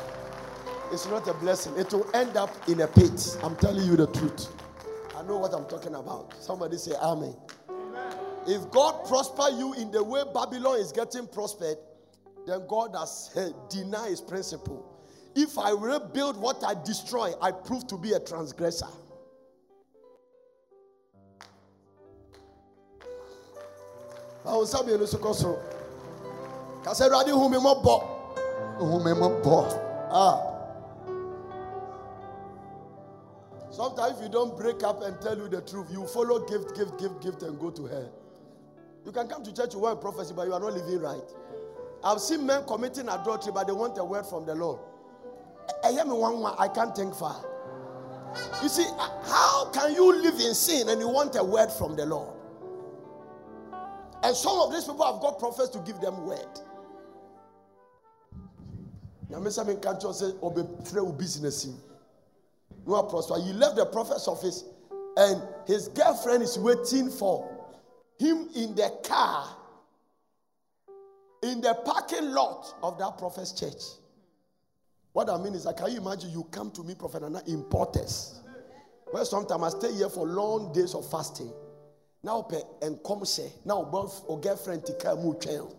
It's not a blessing. It will end up in a pit. I'm telling you the truth. I know what I'm talking about. Somebody say amen. If God prosper you in the way Babylon is getting prospered, then God has denied his principle. If I rebuild what I destroy, I prove to be a transgressor. Sometimes if you don't break up and tell you the truth, you follow gift and go to hell. You can come to church, you want prophecy, but you are not living right. I've seen men committing adultery, but they want a word from the Lord. I hear me one more, I can't think far. You see, how can you live in sin and you want a word from the Lord? And some of these people have got prophets to give them word. Now, Mr. Minkancho says, obey through business. No prosper. He left the prophet's office, and his girlfriend is waiting for him in the car, in the parking lot of that prophet's church. What I mean is, can you imagine you come to me, Prophet Nana, in Porters? Well, sometimes I stay here for long days of fasting. Now, and come say, now, both or girlfriend to come with you.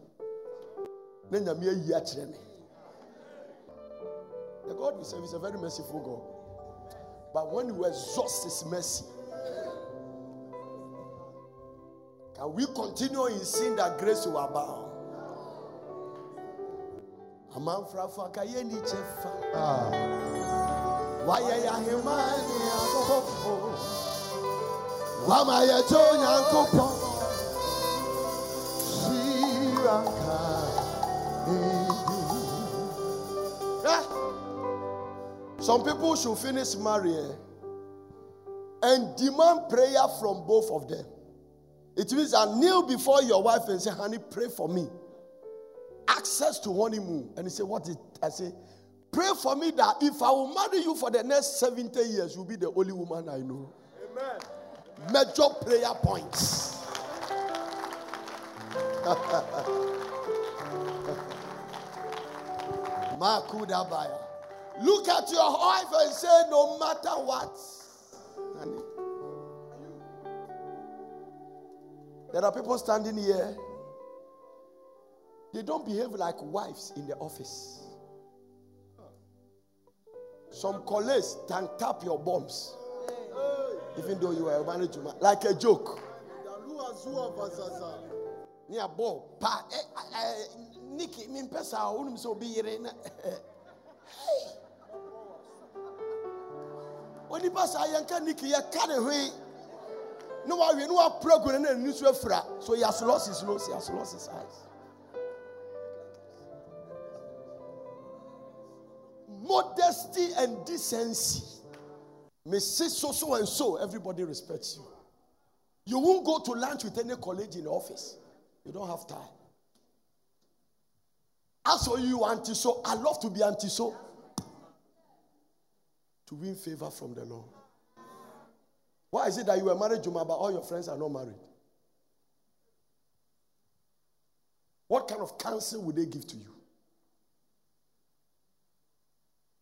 Then the mere year training. The God we serve is a very merciful God. But when you exhaust his mercy, and we continue in sin that grace will abound. Some people should finish marrying and demand prayer from both of them. It means I kneel before your wife and say, honey, pray for me. Access to honeymoon. And he said, what is it? I say, pray for me that if I will marry you for the next 70 years, you'll be the only woman I know. Amen. Major prayer points. Look at your wife and say, no matter what. Honey. There are people standing here. They don't behave like wives in the office. Some colleagues can tap your bombs. Even though you are married to man. Like a joke. So he has lost his nose, he has lost his eyes. Modesty and decency. May say so and so, everybody respects you. You won't go to lunch with any colleague in the office. You don't have time. As for you, Auntie So, I love to be Auntie So. To win favor from the Lord. Why is it that you were married, Juma, but all your friends are not married? What kind of counsel would they give to you?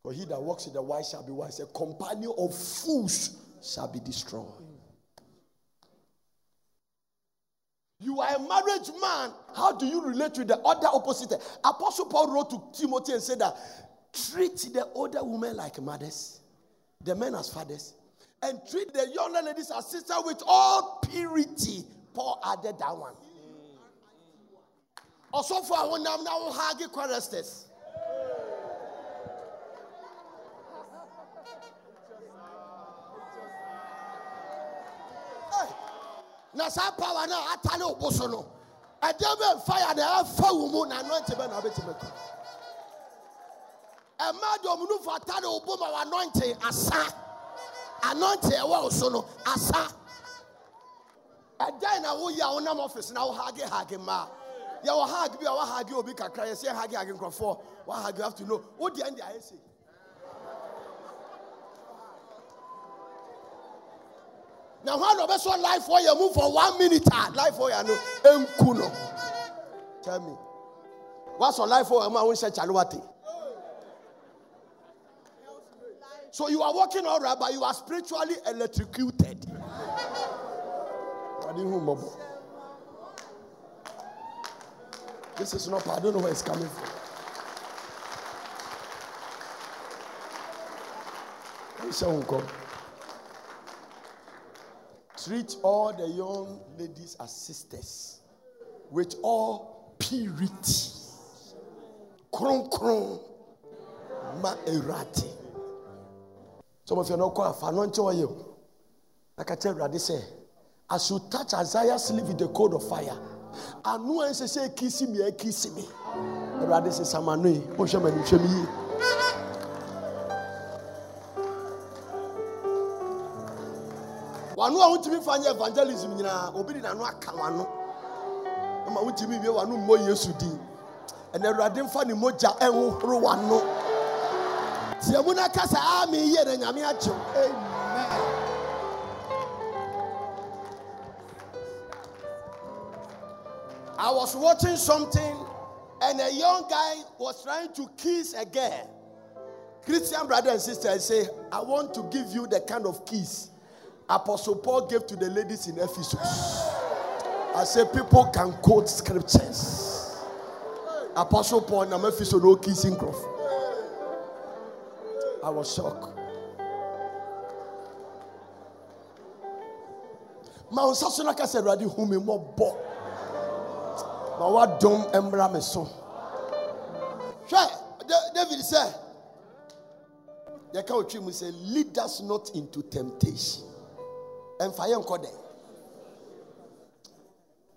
For he that walks in the wise shall be wise. A companion of fools shall be destroyed. You are a married man. How do you relate with the other opposite? Apostle Paul wrote to Timothy and said that treat the older women like mothers, the men as fathers. And treat the young ladies as sisters with all purity. Paul added that one. Also for our now hagi choristers. power now atalo bosono. I don't fire na fawu na anointing be na betimeko. E ma do munu fa atalo obo ma anointing asa. Anointing e wa osono asa. I dey na wo ya onam office na wo hage ma. Ya wo hage bi wo hage obi kakra ye se hage nkrofo. Wo hage you have to know. Wo dey end I say. Now, how do I life for you? Move for 1 minute. Life for you, no. Emkuno. Tell me, what's on life for you? I won't say chaluati. So you are walking all right, but you are spiritually electrocuted. This is not. I don't know where it's coming from. Treat all the young ladies as sisters with all purity. Kron kron ma erati. Some of you know what I want to you. Like I tell Radhi say, as you touch Isaiah's sleeve with the cold of fire, I know I say kiss me, kiss me. Radhi says, Samanui, Oshamanu Shemi. Wanu a wutimi fanye evangelism nyina obi di nanu aka wanu. Ma wutimi bi wanu mo Yesu di. Ene Awurade mfa ni moja enhohoro wanu. Ti amuna kasa ami ye na nyame agye. I was watching something and a young guy was trying to kiss a girl. Christian brother and sister, I say, I want to give you the kind of kiss Apostle Paul gave to the ladies in Ephesus. I said, people can quote scriptures. Apostle Paul in Ephesus, no kissing cross. I was shocked. My son, I said, Radi, whom you more bought. My what dumb embra my son. David said, the country must say, lead us not into temptation. And fire and code.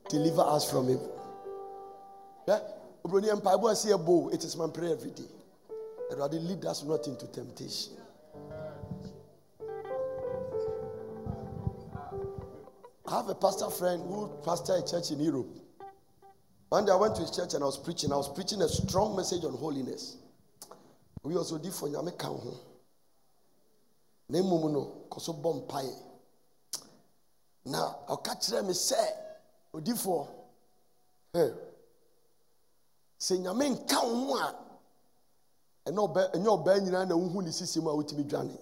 Deliver us from evil. Yeah? It is my prayer every day. Rather lead us not into temptation. I have a pastor friend who pastored a church in Europe. One day I went to his church and I was preaching a strong message on holiness. We also did for Nyame Kanho. Name Mumuno, Koso Bompaye. Now, I'll catch them and say, Odifo, hey, say, Yamen, come one. And no Ben, and who is his similar to be drowning.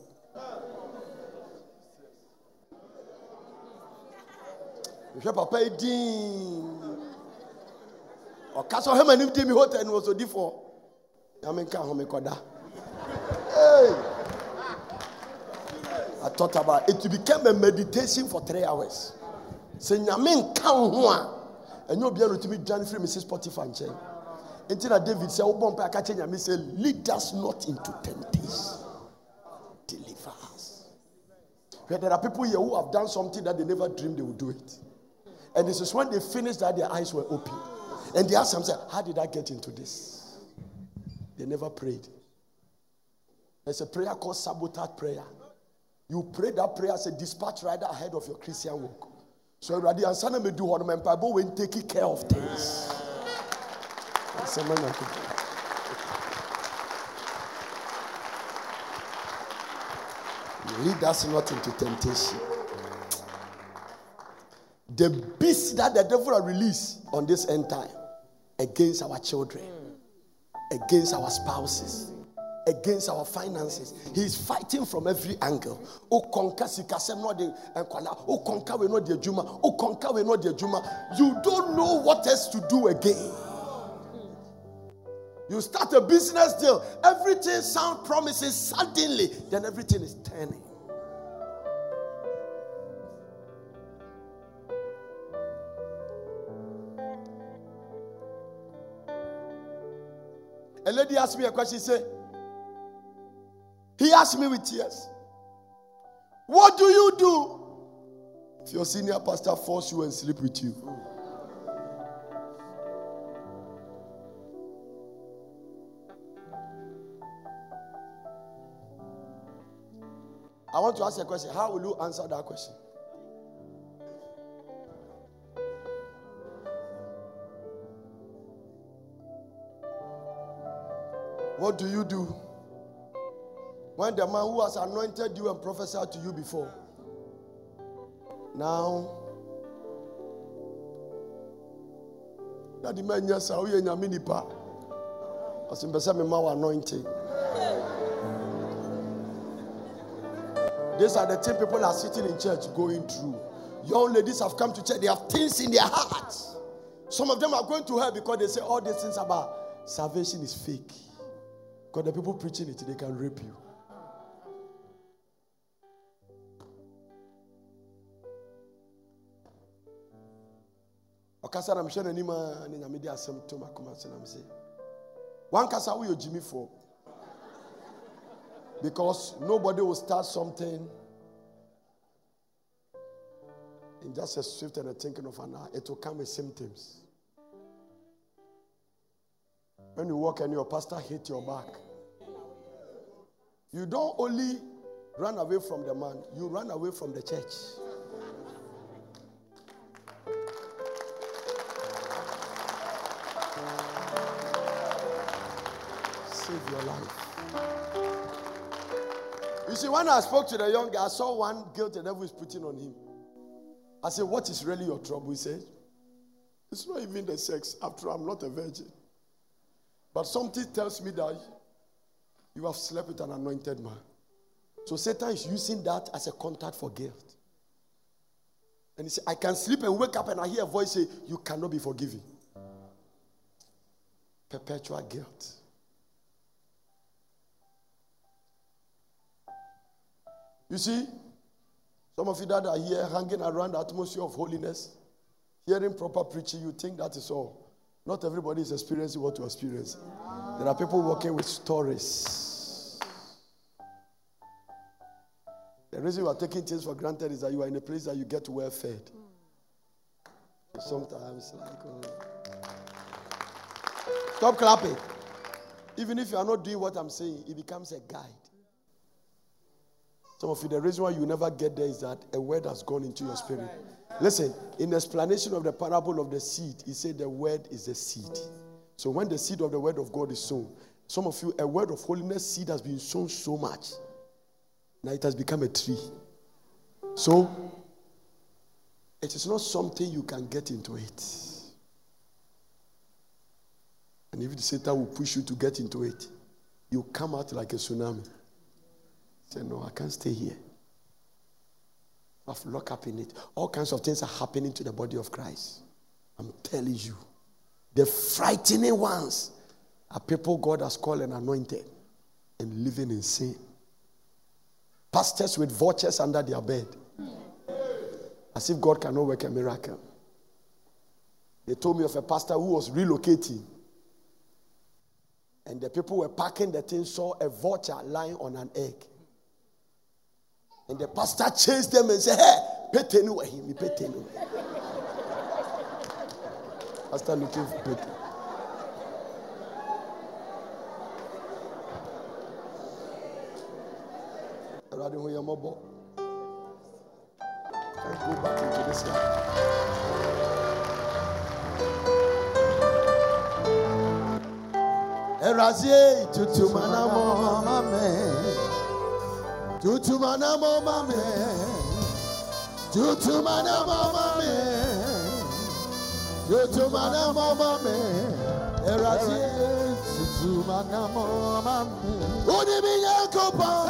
If you're Papa Dean or Castle Hem and Timmy Hotel and was Odifo, Yamen, come home and call that. Hey. I thought about it. It became a meditation for 3 hours. Say, Yamin, come one. And you'll be able to meet Johnny Free, Mrs. Potiphar, and Chen. Until David said, lead us not into temptation. Deliver us. But there are people here who have done something that they never dreamed they would do it. And this is when they finished that their eyes were open. And they asked themselves, how did I get into this? They never prayed. There's a prayer called sabotage prayer. You pray that prayer as a dispatch rider ahead of your Christian work. So already and son may do what my Bible when taking care of things. Lead us not into temptation. The beast that the devil will release on this end time against our children, against our spouses, against our finances. He's fighting from every angle. O conquer sikasem no de enkwala. O conquer we no de juma. O conquer we no de juma. You don't know what else to do again. You start a business deal. Everything sounds promising. Suddenly, then everything is turning. A lady asked me a question. She said, he asked me with tears, what do you do If your senior pastor force you and sleep with you. I want to ask you a question. How will you answer that question? What do you do when the man who has anointed you and prophesied to you before now that the man yes how you nyamini pa asimbesa me ma anointing? These are the things people are sitting in church going through. Young ladies have come to church. They have things in their hearts. Some of them are going to hell because they say all these things about salvation is fake. Because the people preaching it, they can rape you. Okasa I'm sharing anima and I made a symptom I come and say. One kasa we Jimmy for. Because nobody will start something in just a swift and a thinking of an hour. It will come with symptoms. When you walk and your pastor hit your back, you don't only run away from the man, you run away from the church. Save your life. You see, when I spoke to the young guy, I saw one guilt the devil is putting on him. I said, what is really your trouble? He said, it's not even the sex. After all, I'm not a virgin. But something tells me that you have slept with an anointed man. So Satan is using that as a contact for guilt. And he said, I can sleep and wake up and I hear a voice say, you cannot be forgiven. Perpetual guilt. You see, some of you that are here hanging around the atmosphere of holiness, hearing proper preaching, you think that is all. Not everybody is experiencing what you experience. There are people walking with stories. The reason you are taking things for granted is that you are in a place that you get well fed. Sometimes, like, stop clapping. Even if you are not doing what I'm saying, it becomes a guide. Some of you, the reason why you never get there is that a word has gone into your spirit. Listen, in the explanation of the parable of the seed, he said the word is a seed. So when the seed of the word of God is sown, some of you, a word of holiness seed has been sown so much. Now it has become a tree. So, it is not something you can get into it. And if Satan will push you to get into it, you come out like a tsunami. Say, no, I can't stay here. I've locked up in it. All kinds of things are happening to the body of Christ. I'm telling you. The frightening ones are people God has called and anointed and living in sin. Pastors with vultures under their bed. As if God cannot work a miracle. They told me of a pastor who was relocating. And the people were packing the thing, saw a vulture lying on an egg. And the pastor chased them and said, hey, pay ten away. Pastor looking for pay. Can't go back into this life. Tutumana mama me, tutumana mama me, tutumana mama me, erazi tutumana mama me. Uni mi yakoba,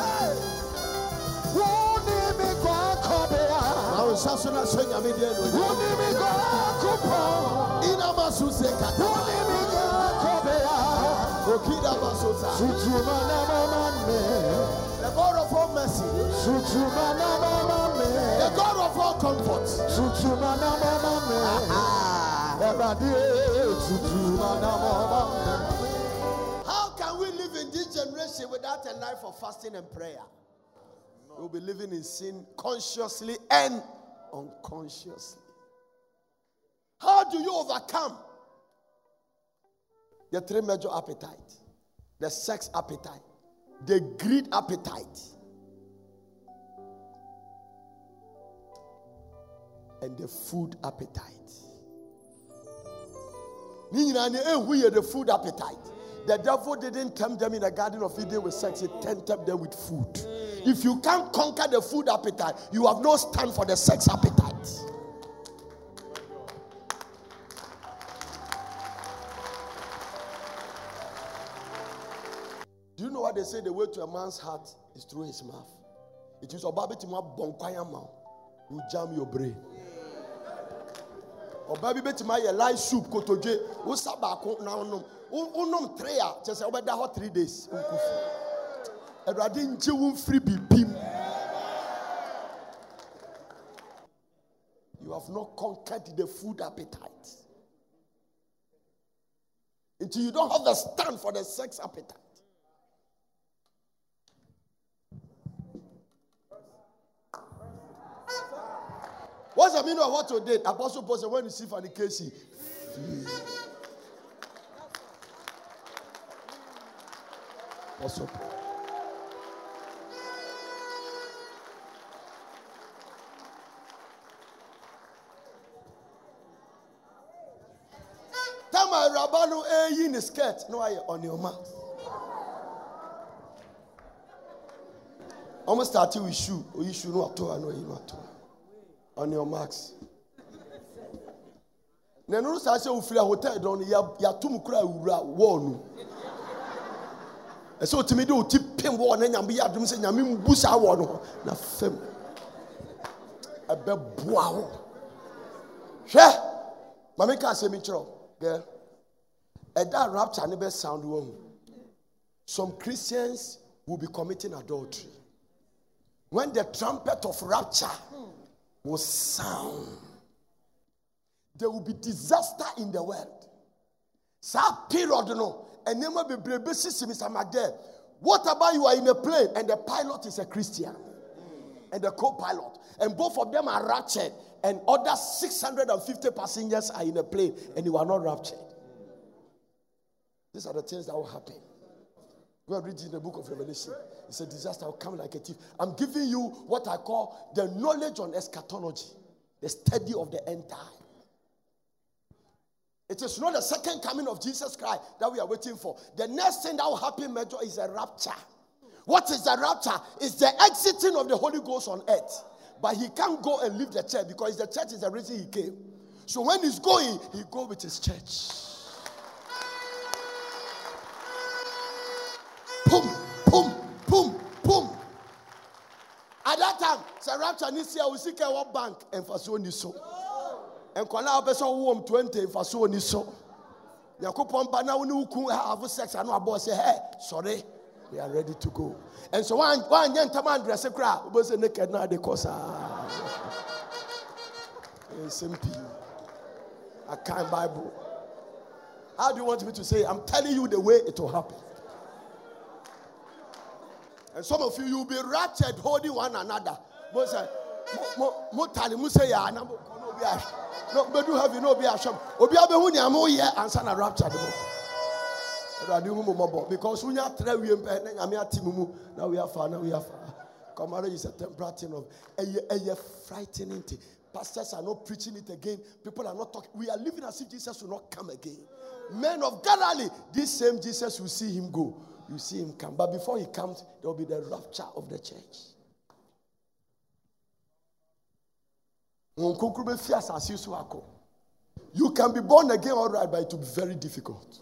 uni mi kwa kobea. Now sasuna swenya mi dielo. Uni mi kwa koba, ina masuseka. Uni mi kwa kobea, okida masusa. Tutumana mama me. The God of all mercy. The God of all comfort. How can we live in this generation without a life of fasting and prayer? We'll be living in sin consciously and unconsciously. How do you overcome the three major appetites? The sex appetite, the greed appetite, and the food appetite. The food appetite. The devil didn't tempt them in the Garden of Eden with sex. He tempted them with food. If you can't conquer the food appetite, you have no stand for the sex appetite. Do you know what they say? The way to a man's heart is through his mouth. It is about you jam your brain. You have not conquered the food appetite. Until you don't have the stand for the sex appetite. What's the meaning of what you did? Apostle Paul said, when you see fornication, flee. Apostle Paul. Tell my rabbanu, eh, in the skirt. No, I on your mouth. Almost starting with shoe. Oh, you should not to. I know you not to. On your marks. Nenu sa se ofiri hotel don ya tum kura wura wo nu. E so timi de oti pem wo na nyam ya dum se nyam mbu sa wo no na fem. Ebe boa wo. Hwe. Mama ka se mi chiro. Girl. E da rapture ne be sound wo hu. Some Christians will be committing adultery. When the trumpet of rapture will sound, there will be disaster in the world. Some period, no, and never be brave. Mr. Magdal, what about you are in a plane and the pilot is a Christian and the co-pilot, and both of them are raptured, and other 650 passengers are in a plane and you are not raptured? These are the things that will happen. We are reading the book of Revelation. It's a disaster. I'll come like a thief. I'm giving you what I call the knowledge on eschatology, the study of the end time. It is not the second coming of Jesus Christ that we are waiting for. The next thing that will happen major is a rapture. What is the rapture? It's the exiting of the Holy Ghost on earth. But he can't go and leave the church because the church is the reason he came. So when he's going, he goes with his church. At that time, Sir Rapture needs to see what bank and Faso Niso. And Kola Beso womb 20 Faso Niso. Yakupon Banawunu have sex and our boss say, hey, sorry, we are ready to go. And so one gentleman dress a crowd, was a naked now the cosa. SMP. I can't Bible. How do you want me to say? I'm telling you the way it will happen. And some of you will be raptured holding one another. But say, because we are 3 years now we are far, now we are far. Kamara is a temporary thing of a frightening thing. Pastors are not preaching it again. People are not talking. We are living as if Jesus will not come again. Men of Galilee, this same Jesus will see him go. You see him come. But before he comes, there will be the rapture of the church. You can be born again, all right, but it will be very difficult.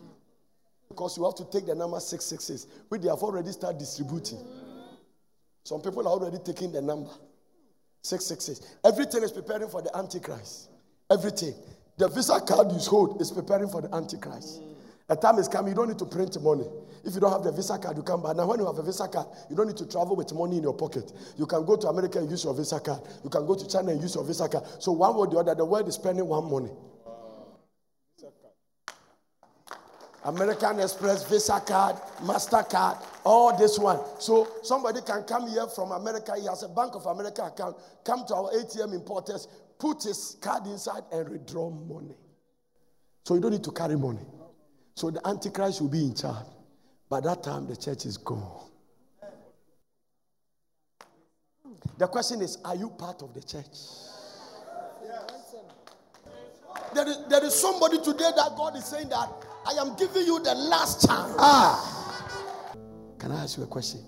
Because you have to take the number 666, which they have already started distributing. Some people are already taking the number 666. Everything is preparing for the Antichrist. Everything. The visa card you hold is preparing for the Antichrist. The time is coming, you don't need to print money. If you don't have the visa card, you can buy. Now, when you have a visa card, you don't need to travel with money in your pocket. You can go to America and use your visa card. You can go to China and use your visa card. So one way or the other, the world is spending one money. American Express, Visa card, MasterCard, all this one. So somebody can come here from America. He has a Bank of America account. Come to our ATM in Porters, put his card inside and withdraw money. So you don't need to carry money. So the Antichrist will be in charge. By that time, the church is gone. The question is, are you part of the church? There is somebody today that God is saying that I am giving you the last chance. Can I ask you a question?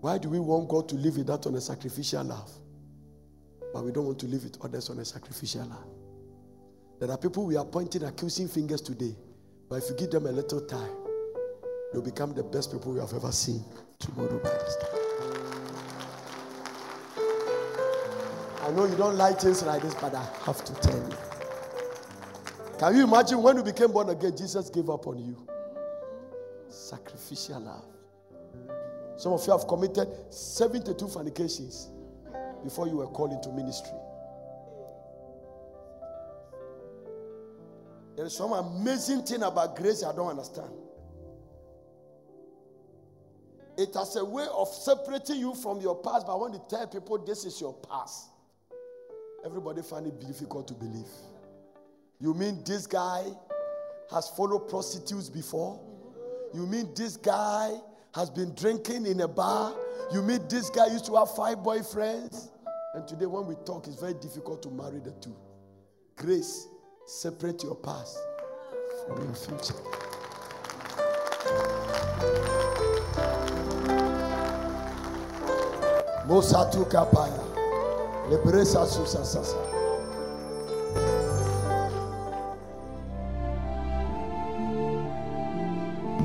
Why do we want God to live with that on a sacrificial love? But we don't want to live with others on a sacrificial love. There are people we are pointing accusing fingers today. But if you give them a little time, they'll become the best people we have ever seen tomorrow by this time. I know you don't like things like this, but I have to tell you. Can you imagine when you became born again, Jesus gave up on you? Sacrificial love. Some of you have committed 72 fornications before you were called into ministry. There is some amazing thing about grace I don't understand. It has a way of separating you from your past, but when you tell people this is your past, everybody finds it difficult to believe. You mean this guy has followed prostitutes before? You mean this guy has been drinking in a bar? You mean this guy used to have 5 boyfriends? And today when we talk, it's very difficult to marry the two. Grace, separate your past from your future. Mosatu kapaya, lebresa susa sasa.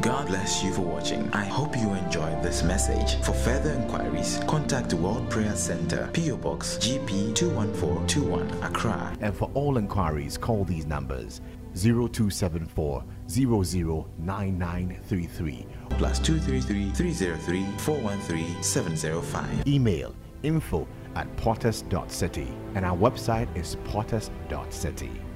God bless you for watching. I hope you enjoyed this message. For further inquiries, contact the World Prayer Center, PO Box GP 21421, Accra. And for all inquiries, call these numbers: 0274 009933 +233 303 413 705. Email info@potters.city, and our website is potters.city.